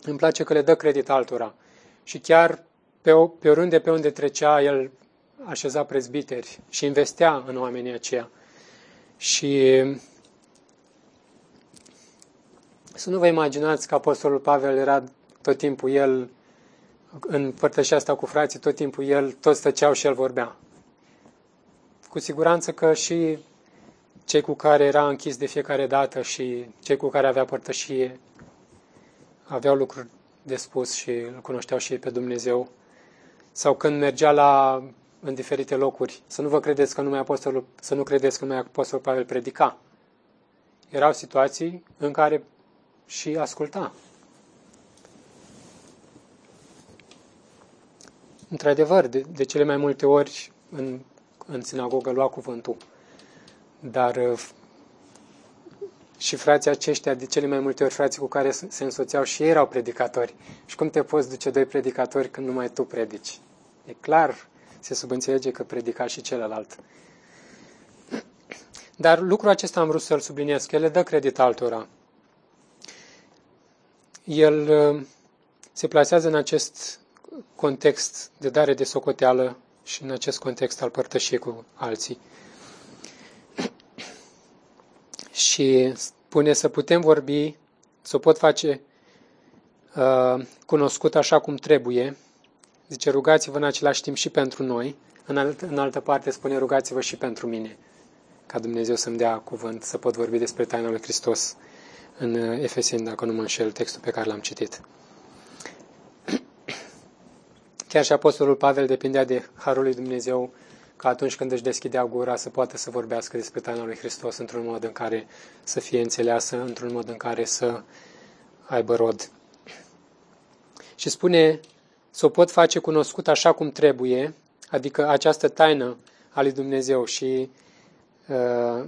îmi place că le dă credit altora. Și chiar pe, o, pe oriunde, pe unde trecea, el așeza prezbiteri și investea în oamenii aceia. Și să nu vă imaginați că Apostolul Pavel era tot timpul el, în părtășia asta cu frații, tot timpul el, toți stăceau și el vorbea. Cu siguranță că și cei cu care era închis de fiecare dată și cei cu care avea părtășie aveau lucruri de spus și îl cunoșteau și ei pe Dumnezeu. Sau când mergea la, în diferite locuri, să nu vă credeți că numai Apostolul, să nu credeți că numai Apostolul Pavel predica. Erau situații în care și asculta. Într-adevăr, de, de cele mai multe ori în, în sinagogă lua cuvântul, dar și frații aceștia, de cele mai multe ori frații cu care se însoțeau și ei erau predicatori. Și cum te poți duce doi predicatori când numai tu predici? E clar, se subînțelege că predica și celălalt. Dar lucrul acesta am vrut să-l subliniez, că el le dă credit altora. El se plasează în acest context de dare de socoteală și în acest context al părtășiei cu alții. Și spune să putem vorbi, să o pot face uh, cunoscut așa cum trebuie. Zice, rugați-vă în același timp și pentru noi. În, alt, în altă parte spune, rugați-vă și pentru mine, ca Dumnezeu să-mi dea cuvânt, să pot vorbi despre taina lui Hristos în Efeseni, dacă nu mă înșel, textul pe care l-am citit. Chiar și Apostolul Pavel depindea de Harul lui Dumnezeu, ca atunci când își deschidea gura să poată să vorbească despre taina lui Hristos într-un mod în care să fie înțeleasă, într-un mod în care să aibă rod. Și spune, să o pot face cunoscut așa cum trebuie, adică această taină a lui Dumnezeu. Și uh,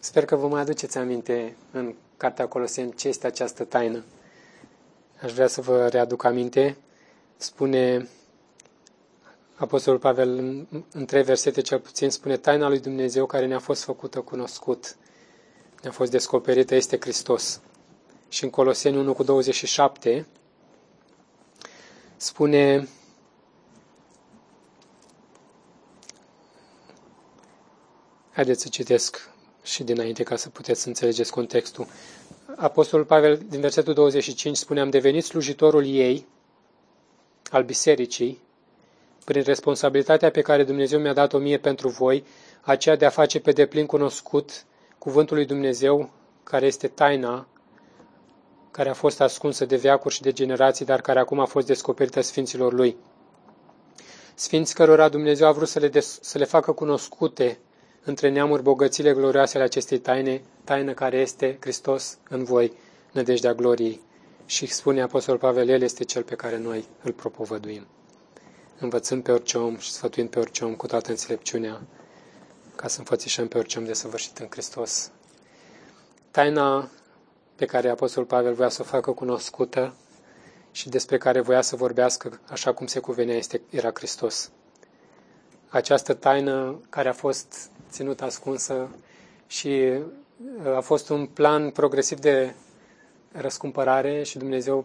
sper că vă mai aduceți aminte în Cartea Coloseni ce este această taină. Aș vrea să vă readuc aminte. Spune Apostolul Pavel în trei versete cel puțin, spune taina lui Dumnezeu care ne-a fost făcută cunoscut, ne-a fost descoperită, este Hristos. Și în Coloseni unu cu douăzeci și șapte spune Haideți să citesc și dinainte ca să puteți să înțelegeți contextul. Apostolul Pavel, din versetul douăzeci și cinci, spune: am devenit slujitorul ei, al bisericii, prin responsabilitatea pe care Dumnezeu mi-a dat-o mie pentru voi, aceea de a face pe deplin cunoscut cuvântul lui Dumnezeu, care este taina, care a fost ascunsă de veacuri și de generații, dar care acum a fost descoperită sfinților lui. Sfinți cărora Dumnezeu a vrut să le, des- să le facă cunoscute între neamuri bogățile glorioase ale acestei taine, taină care este Hristos în voi, nădejdea gloriei. Și spune Apostolul Pavel, el este cel pe care noi îl propovăduim, învățând pe orice om și sfătuind pe orice om cu toată înțelepciunea, ca să înfățișăm pe orice om desăvârșit în Hristos. Taina pe care Apostolul Pavel voia să o facă cunoscută și despre care voia să vorbească așa cum se cuvenea este, era Hristos. Această taină care a fost ținută ascunsă și a fost un plan progresiv de răscumpărare și Dumnezeu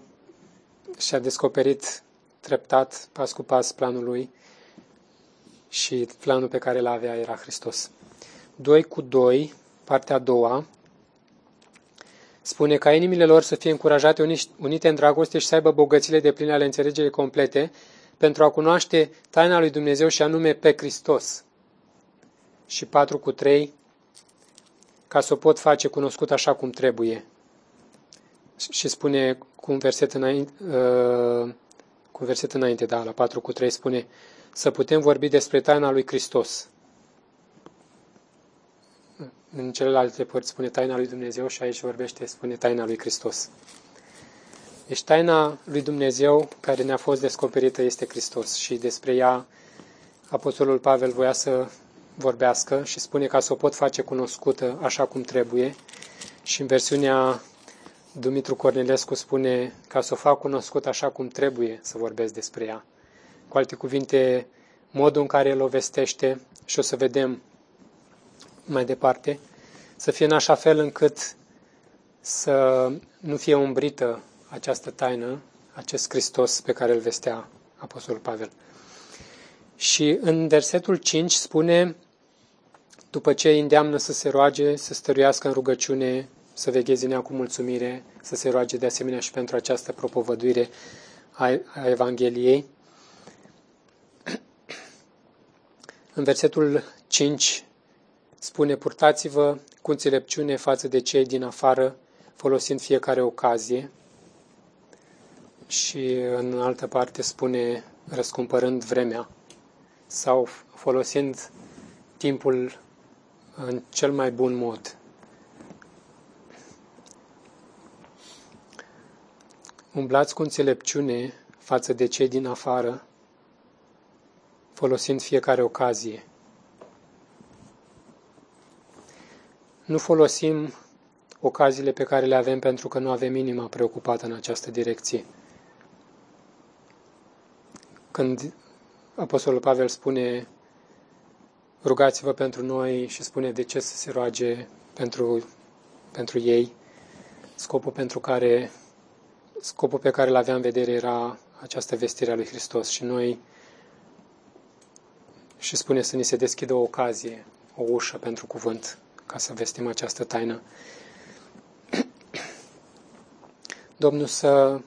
și-a descoperit treptat, pas cu pas, planul lui și planul pe care l-avea era Hristos. doi cu doi, partea a doua, spune: ca inimile lor să fie încurajate, unite în dragoste și să aibă bogățile de pline ale înțelegerii complete, pentru a cunoaște taina lui Dumnezeu și anume pe Hristos. Și patru cu trei, ca să o pot face cunoscut așa cum trebuie. Și spune cu un verset înainte, cu un verset înainte da, la patru cu trei spune: să putem vorbi despre taina lui Hristos. În celelalte părți spune taina lui Dumnezeu și aici vorbește, spune taina lui Hristos. Deci taina lui Dumnezeu care ne-a fost descoperită este Hristos și despre ea Apostolul Pavel voia să vorbească și spune ca să o pot face cunoscută așa cum trebuie. Și în versiunea Dumitru Cornelescu spune ca să o fac cunoscut așa cum trebuie să vorbesc despre ea. Cu alte cuvinte, modul în care el o vestește și o să vedem mai departe, să fie în așa fel încât să nu fie umbrită această taină, acest Hristos pe care îl vestea Apostolul Pavel. Și în versetul cinci spune, după ce îi îndeamnă să se roage, să stăruiască în rugăciune, să vegheze în ea cu mulțumire, să se roage de asemenea și pentru această propovăduire a Evangheliei. În versetul cinci spune: purtați-vă cu înțelepciune față de cei din afară, folosind fiecare ocazie. Și în altă parte spune răscumpărând vremea sau folosind timpul în cel mai bun mod. Umblați cu înțelepciune față de cei din afară, folosind fiecare ocazie. Nu folosim ocaziile pe care le avem pentru că nu avem inima preocupată în această direcție. Când Apostolul Pavel spune rugați-vă pentru noi și spune de ce să se roage pentru, pentru ei, scopul, pentru care, scopul pe care îl avea în vedere era această vestire a lui Hristos și noi și spune să ni se deschidă o ocazie, o ușă pentru cuvânt, ca să vestim această taină. Domnul să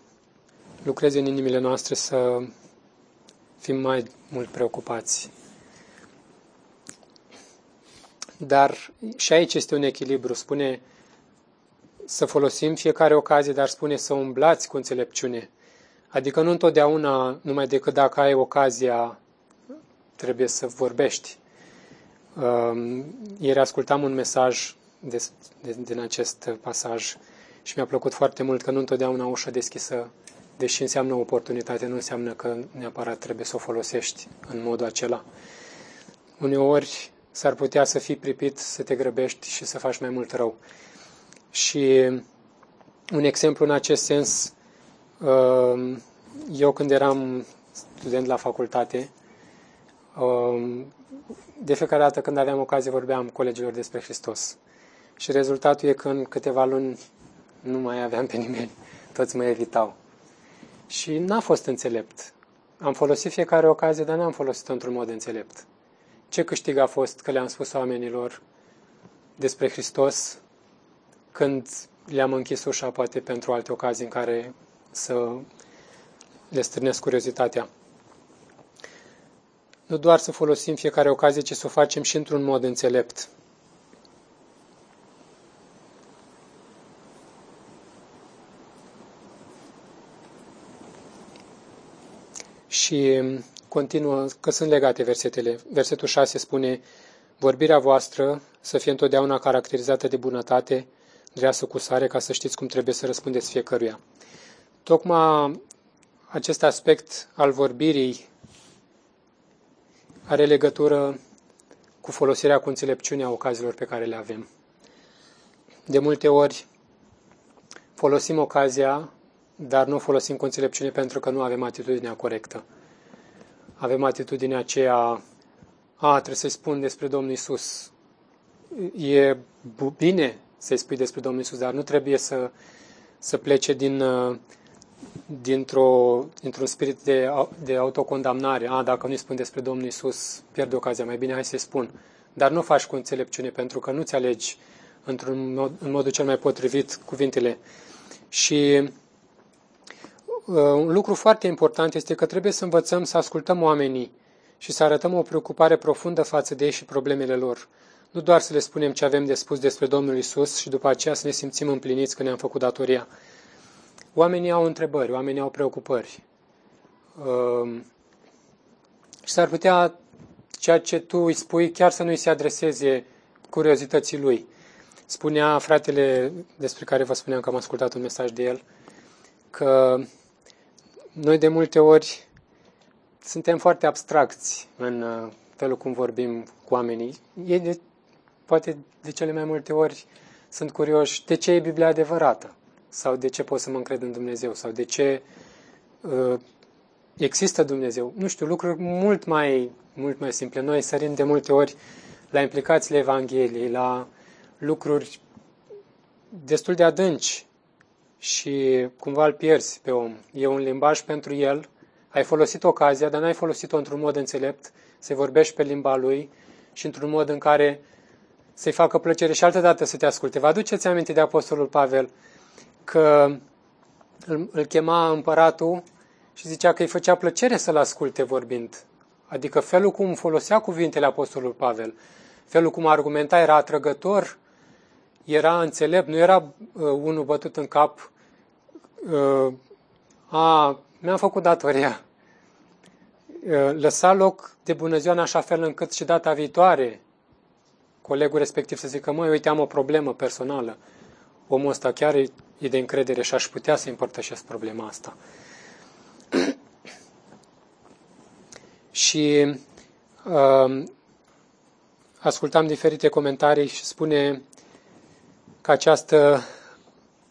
lucreze în inimile noastre, să fim mai mult preocupați. Dar și aici este un echilibru. Spune să folosim fiecare ocazie, dar spune să umblați cu înțelepciune. Adică nu întotdeauna, numai decât dacă ai ocazia, trebuie să vorbești. Ieri ascultam un mesaj de, de, din acest pasaj și mi-a plăcut foarte mult că nu întotdeauna ușa deschisă, deși înseamnă oportunitate, nu înseamnă că neapărat trebuie să o folosești în modul acela. Uneori s-ar putea să fii pripit, să te grăbești și să faci mai mult rău. Și un exemplu în acest sens, eu când eram student la facultate, de fiecare dată când aveam ocazie vorbeam colegilor despre Hristos. Și rezultatul e că în câteva luni nu mai aveam pe nimeni, toți mă evitau. Și n-a fost înțelept. Am folosit fiecare ocazie, dar n-am folosit într-un mod înțelept. Ce câștig a fost că le-am spus oamenilor despre Hristos când le-am închis ușa, poate pentru alte ocazii în care să le strânesc curiozitatea? Nu doar să folosim fiecare ocazie, ci să o facem și într-un mod înțelept. Și continuă, că sunt legate versetele. Versetul șase spune: vorbirea voastră să fie întotdeauna caracterizată de bunătate, dreasă cu sare, ca să știți cum trebuie să răspundeți fiecăruia. Tocmai acest aspect al vorbirii are legătură cu folosirea cu înțelepciunea ocaziilor pe care le avem. De multe ori folosim ocazia, dar nu folosim cu înțelepciune pentru că nu avem atitudinea corectă. Avem atitudinea aceea, a, trebuie să-i spun despre Domnul Iisus. E bine să-i spui despre Domnul Iisus, dar nu trebuie să, să plece din, dintr-o, dintr-un spirit de, de autocondamnare. A, dacă nu-i spun despre Domnul Iisus, pierd ocazia, mai bine hai să-i spun. Dar nu faci cu înțelepciune, pentru că nu-ți alegi într-un mod, în modul cel mai potrivit cuvintele. Și un lucru foarte important este că trebuie să învățăm să ascultăm oamenii și să arătăm o preocupare profundă față de ei și problemele lor. Nu doar să le spunem ce avem de spus despre Domnul Iisus și după aceea să ne simțim împliniți că ne-am făcut datoria. Oamenii au întrebări, oamenii au preocupări. Și s-ar putea ceea ce tu îi spui chiar să nu îi se adreseze curiozității lui. Spunea fratele despre care vă spuneam că am ascultat un mesaj de el, că noi de multe ori suntem foarte abstracți în felul cum vorbim cu oamenii. Ei, de, poate de cele mai multe ori, sunt curioși de ce e Biblia adevărată, sau de ce pot să mă încred în Dumnezeu, sau de ce uh, există Dumnezeu. Nu știu, lucruri mult mai, mult mai simple. Noi sărim de multe ori la implicațiile Evangheliei, la lucruri destul de adânci. Și cumva îl pierzi pe om. E un limbaj pentru el, ai folosit ocazia, dar n-ai folosit-o într-un mod înțelept, să-i vorbești pe limba lui și într-un mod în care să-i facă plăcere și altă dată să te asculte. Vă aduceți aminte de Apostolul Pavel că îl, îl chema împăratul și zicea că îi făcea plăcere să-l asculte vorbind. Adică felul cum folosea cuvintele Apostolul Pavel, felul cum argumenta era atrăgător, era înțelept, nu era uh, unul bătut în cap, uh, a, mi-am făcut datoria. Uh, lăsa loc de bună ziua în așa fel încât și data viitoare colegul respectiv să zică, măi, uite, am o problemă personală. Omul ăsta chiar e, e de încredere și aș putea să împărtășesc problema asta. Și uh, ascultam diferite comentarii și spune că această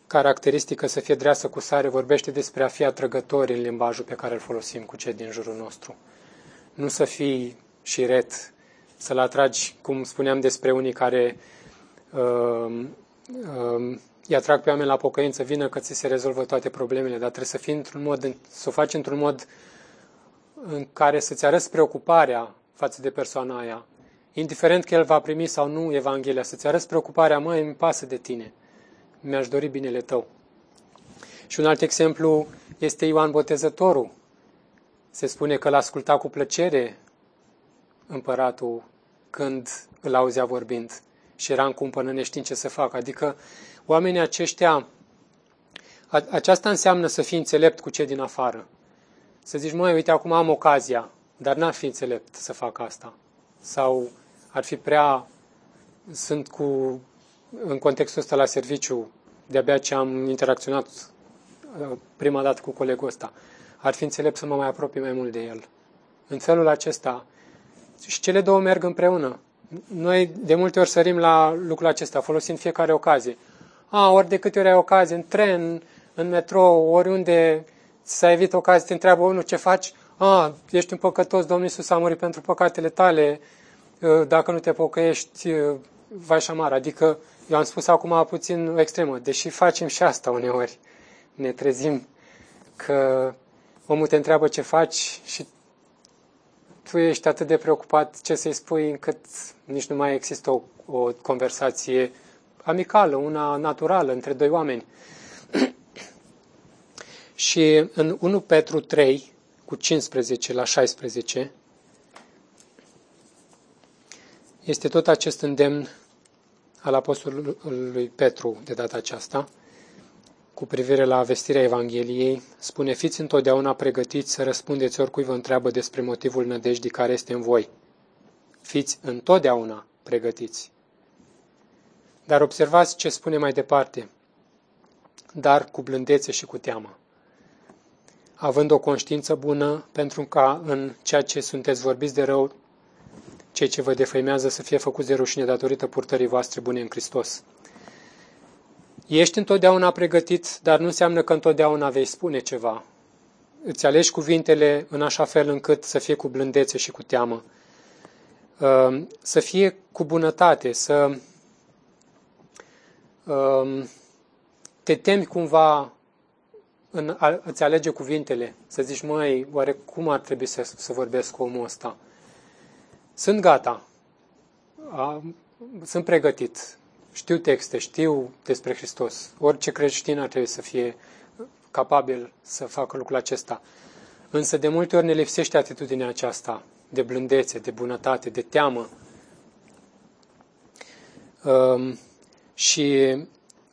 caracteristică să fie dreasă cu sare vorbește despre a fi atrăgători în limbajul pe care îl folosim cu cei din jurul nostru. Nu să fii șiret, să-l atragi, cum spuneam despre unii care uh, uh, îi atrag pe oameni la pocăință, vină că ți se rezolvă toate problemele, dar trebuie să fii într-un mod, să o faci într-un mod în care să-ți arăți preocuparea față de persoana aia. Indiferent că el va primi sau nu Evanghelia, să-ți arăți preocuparea, măi, îmi pasă de tine, mi-aș dori binele tău. Și un alt exemplu este Ioan Botezătorul. Se spune că l-asculta cu plăcere împăratul când îl auzea vorbind și era în cumpănă neștiind ce să facă. Adică oamenii aceștia, aceasta înseamnă să fii înțelept cu cei din afară. Să zici, măi, uite, acum am ocazia, dar n-ar fi înțelept să fac asta. Sau ar fi prea, sunt cu, în contextul ăsta la serviciu, de-abia ce am interacționat prima dată cu colegul ăsta, ar fi înțelept să mă mai apropii mai mult de el. În felul acesta, și cele două merg împreună. Noi de multe ori sărim la lucrul acesta, folosim fiecare ocazie. A, ori de câte ori ai ocazie, în tren, în metrou, oriunde s-a evit ocazie, te întreabă unul ce faci, a, ești un păcătos, Domnul Iisus a murit pentru păcatele tale, dacă nu te pocăiești, vai șamar. Adică, eu am spus acum puțin extremă, deși facem și asta uneori. Ne trezim că omul te întreabă ce faci și tu ești atât de preocupat ce să-i spui încât nici nu mai există o, o conversație amicală, una naturală între doi oameni. Și în întâi Petru trei, cu cincisprezece la șaisprezece, este tot acest îndemn al apostolului Petru de data aceasta, cu privire la vestirea Evangheliei, spune: fiți întotdeauna pregătiți să răspundeți oricui vă întreabă despre motivul nădejdii care este în voi. Fiți întotdeauna pregătiți. Dar observați ce spune mai departe: dar cu blândețe și cu teamă, având o conștiință bună, pentru ca în ceea ce sunteți vorbiți de rău, cei ce vă defăimează să fie făcuți de rușine datorită purtării voastre bune în Hristos. Ești întotdeauna pregătit, dar nu înseamnă că întotdeauna vei spune ceva. Îți alegi cuvintele în așa fel încât să fie cu blândețe și cu teamă, să fie cu bunătate, să te temi cumva în a-ți alege cuvintele, să zici: măi, oare cum ar trebui să, să vorbesc cu omul ăsta? Sunt gata, sunt pregătit, știu texte, știu despre Hristos. Orice creștin ar trebui să fie capabil să facă lucrul acesta. Însă de multe ori ne lipsește atitudinea aceasta de blândețe, de bunătate, de teamă. Și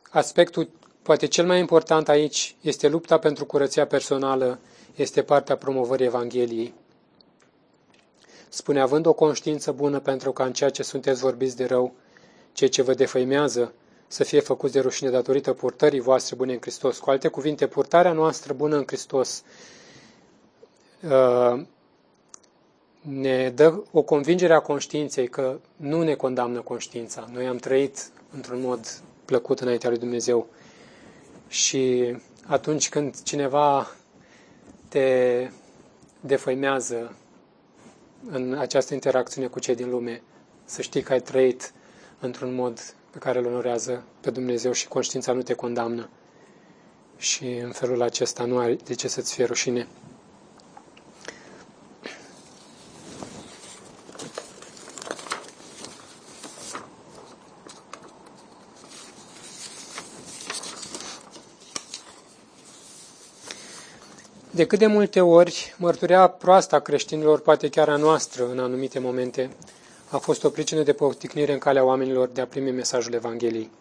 aspectul poate cel mai important aici este lupta pentru curăția personală, este partea promovării Evangheliei. Spune: având o conștiință bună, pentru ca în ceea ce sunteți vorbiți de rău, cei ce vă defăimează să fie făcuți de rușine datorită purtării voastre bune în Hristos. Cu alte cuvinte, purtarea noastră bună în Hristos uh, ne dă o convingere a conștiinței că nu ne condamnă conștiința. Noi am trăit într-un mod plăcut înaintea lui Dumnezeu. Și atunci când cineva te defăimează în această interacțiune cu cei din lume, să știi că ai trăit într-un mod pe care îl onorează pe Dumnezeu și conștiința nu te condamnă. Și în felul acesta nu ai de ce să-ți fie rușine. De cât de multe ori mărturia proastă a creștinilor, poate chiar a noastră în anumite momente, a fost o pricină de pocticnire în calea oamenilor de a primi mesajul Evangheliei.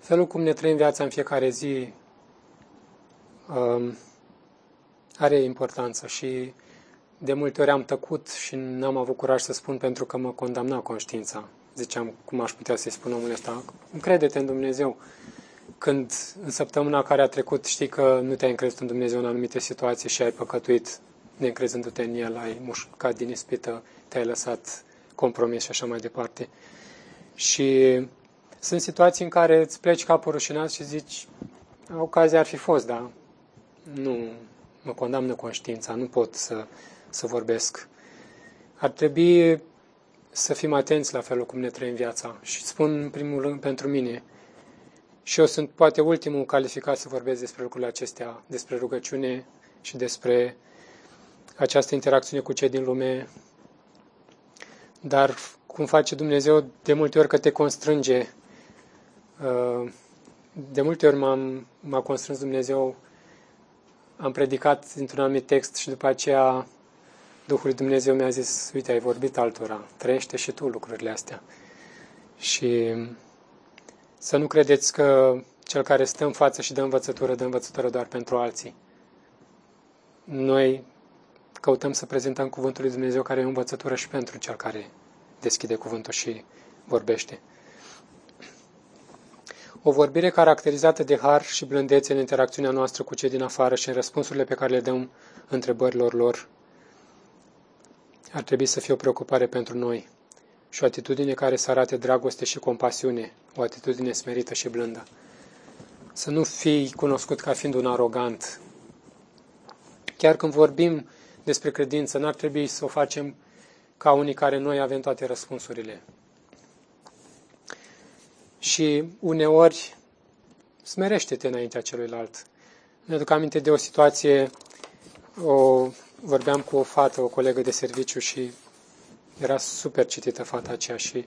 Felul cum ne trăim viața în fiecare zi um, are importanță și de multe ori am tăcut și n-am avut curaj să spun pentru că mă condamna conștiința. Ziceam: cum aș putea să-i spun omul ăsta? Încrede-te în Dumnezeu. Când în săptămâna care a trecut știi că nu te-ai încrezut în Dumnezeu în anumite situații și ai păcătuit neîncrezându-te în El, ai mușcat din ispită, te-ai lăsat compromis și așa mai departe. Și sunt situații în care îți pleci capul rușinat și zici: ocazia ar fi fost, dar nu mă condamnă conștiința, nu pot să, să vorbesc. Ar trebui să fim atenți la felul cum ne trăim viața. Și spun în primul rând pentru mine, și eu sunt poate ultimul calificat să vorbesc despre lucrurile acestea, despre rugăciune și despre această interacțiune cu cei din lume, dar cum face Dumnezeu de multe ori că te constrânge. De multe ori m-am, m-a constrâns Dumnezeu, am predicat dintr-un anumit text și după aceea Duhul Dumnezeu mi-a zis: uite, ai vorbit altora, trăiește și tu lucrurile astea. Și să nu credeți că cel care stă în față și dă învățătură, dă învățătură doar pentru alții. Noi căutăm să prezentăm Cuvântul lui Dumnezeu, care e o învățătură și pentru cel care deschide cuvântul și vorbește. O vorbire caracterizată de har și blândețe în interacțiunea noastră cu cei din afară și în răspunsurile pe care le dăm întrebărilor lor ar trebui să fie o preocupare pentru noi și o atitudine care să arate dragoste și compasiune, o atitudine smerită și blândă. Să nu fii cunoscut ca fiind un arogant. Chiar când vorbim despre credință, n-ar trebui să o facem ca unii care noi avem toate răspunsurile. Și uneori smerește-te înaintea celuilalt. Mi-aduc aminte de o situație o, vorbeam cu o fată, o colegă de serviciu, și era super citită fata aceea și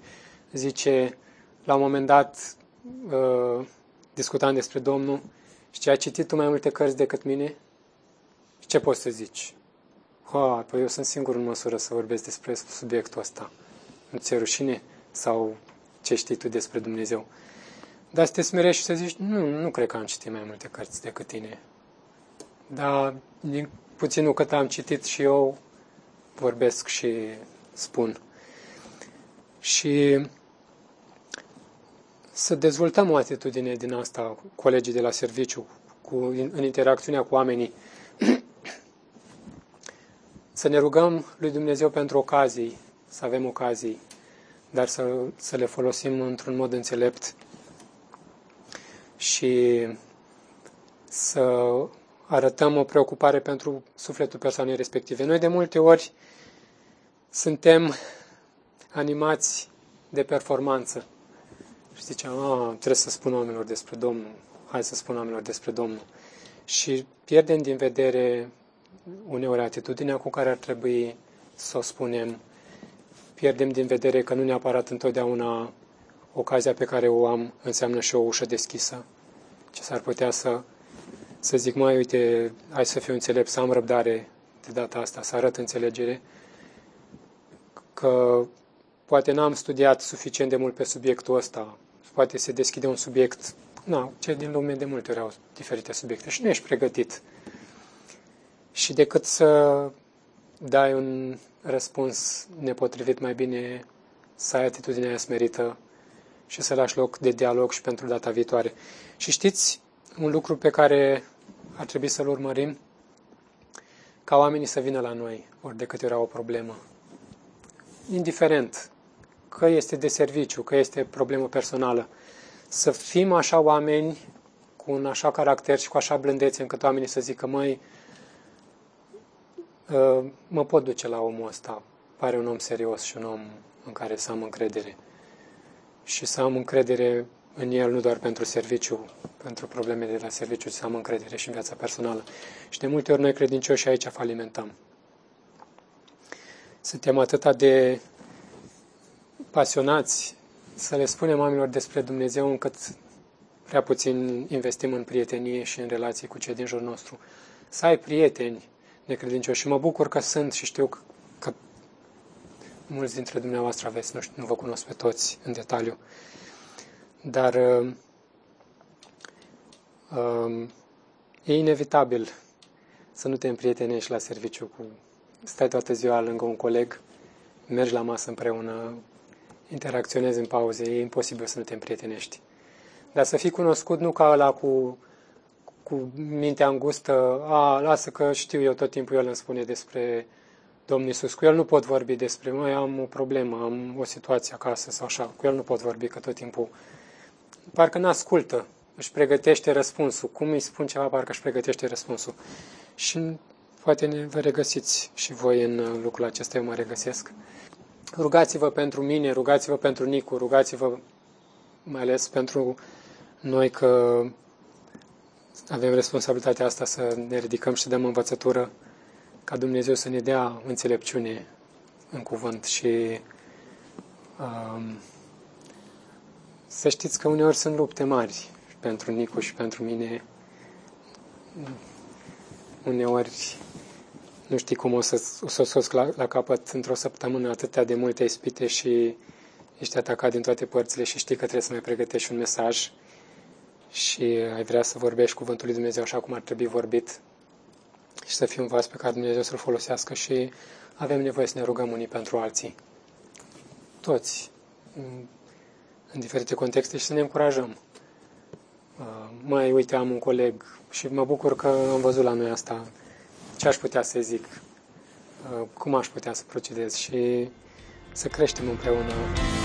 zice, la un moment dat uh, discutam despre Domnul și ce, ai citit tu mai multe cărți decât mine? Și ce poți să zici? Ha, păi eu sunt singur în măsură să vorbesc despre subiectul ăsta. Nu ți-e rușine? Sau ce știi tu despre Dumnezeu? Dar să te smerești și să zici, nu, nu cred că am citit mai multe cărți decât tine. Dar din puținul cât am citit și eu, vorbesc și spun. Și să dezvoltăm o atitudine din asta, colegii de la serviciu, cu, în interacțiunea cu oamenii. Să ne rugăm lui Dumnezeu pentru ocazii, să avem ocazii, dar să, să le folosim într-un mod înțelept și să arătăm o preocupare pentru sufletul persoanei respective. Noi de multe ori suntem animați de performanță. Și ziceam, a, trebuie să spun oamenilor despre Domnul, hai să spun oamenilor despre Domnul. Și pierdem din vedere uneori atitudinea cu care ar trebui să o spunem. Pierdem din vedere că nu neapărat întotdeauna ocazia pe care o am înseamnă și o ușă deschisă. Ce s-ar putea să, să zic, mai uite, hai să fiu înțelept, să am răbdare de data asta, să arăt înțelegere, că poate n-am studiat suficient de mult pe subiectul ăsta, poate se deschide un subiect, na, cei din lume de multe ori au diferite subiecte și nu ești pregătit. Și decât să dai un răspuns nepotrivit, mai bine să ai atitudinea aia smerită și să lași loc de dialog și pentru data viitoare. Și știți, un lucru pe care ar trebui să-l urmărim, ca oamenii să vină la noi, ori de câte ori au o problemă. Indiferent că este de serviciu, că este problemă personală, să fim așa oameni cu un așa caracter și cu așa blândețe încât oamenii să zică, măi, mă pot duce la omul ăsta, pare un om serios și un om în care să am încredere. Și să am încredere în el nu doar pentru serviciu, pentru probleme de la serviciu, ci să am încredere și în viața personală. Și de multe ori noi credincioși aici falimentăm. Suntem atât de pasionați să le spunem oamenilor despre Dumnezeu încât prea puțin investim în prietenie și în relații cu cei din jurul nostru. Să ai prieteni necredincioși. Și mă bucur că sunt și știu că, că mulți dintre dumneavoastră aveți, nu știu, nu vă cunosc pe toți în detaliu, dar uh, uh, e inevitabil să nu te împrietenești la serviciu cu... Stai toată ziua lângă un coleg, mergi la masă împreună, interacționezi în pauze, e imposibil să nu te împrietenești. Dar să fii cunoscut nu ca ăla cu, cu mintea îngustă, a, lasă că știu eu, tot timpul el îmi spune despre Domnul Iisus, cu el nu pot vorbi despre, măi, am o problemă, am o situație acasă sau așa, cu el nu pot vorbi, că tot timpul parcă n-ascultă, își pregătește răspunsul, cum îi spun ceva, parcă își pregătește răspunsul. Și poate ne vă regăsiți și voi în lucrul acesta, eu mă regăsesc. Rugați-vă pentru mine, rugați-vă pentru Nicu, rugați-vă mai ales pentru noi că avem responsabilitatea asta să ne ridicăm și să dăm învățătură ca Dumnezeu să ne dea înțelepciune în cuvânt. Și um, să știți că uneori sunt lupte mari pentru Nicu și pentru mine. Uneori nu știi cum o să o să scoți la, la capăt într-o săptămână atâtea de multe ispite și ești atacat din toate părțile și știi că trebuie să mai pregătești un mesaj și ai vrea să vorbești cuvântul lui Dumnezeu așa cum ar trebui vorbit și să fii un vas pe care Dumnezeu să-l folosească și avem nevoie să ne rugăm unii pentru alții. Toți, în, în diferite contexte și să ne încurajăm. Mai uite, am un coleg și mă bucur că am văzut la noi asta, ce aș putea să zic, cum aș putea să procedez și să creștem împreună.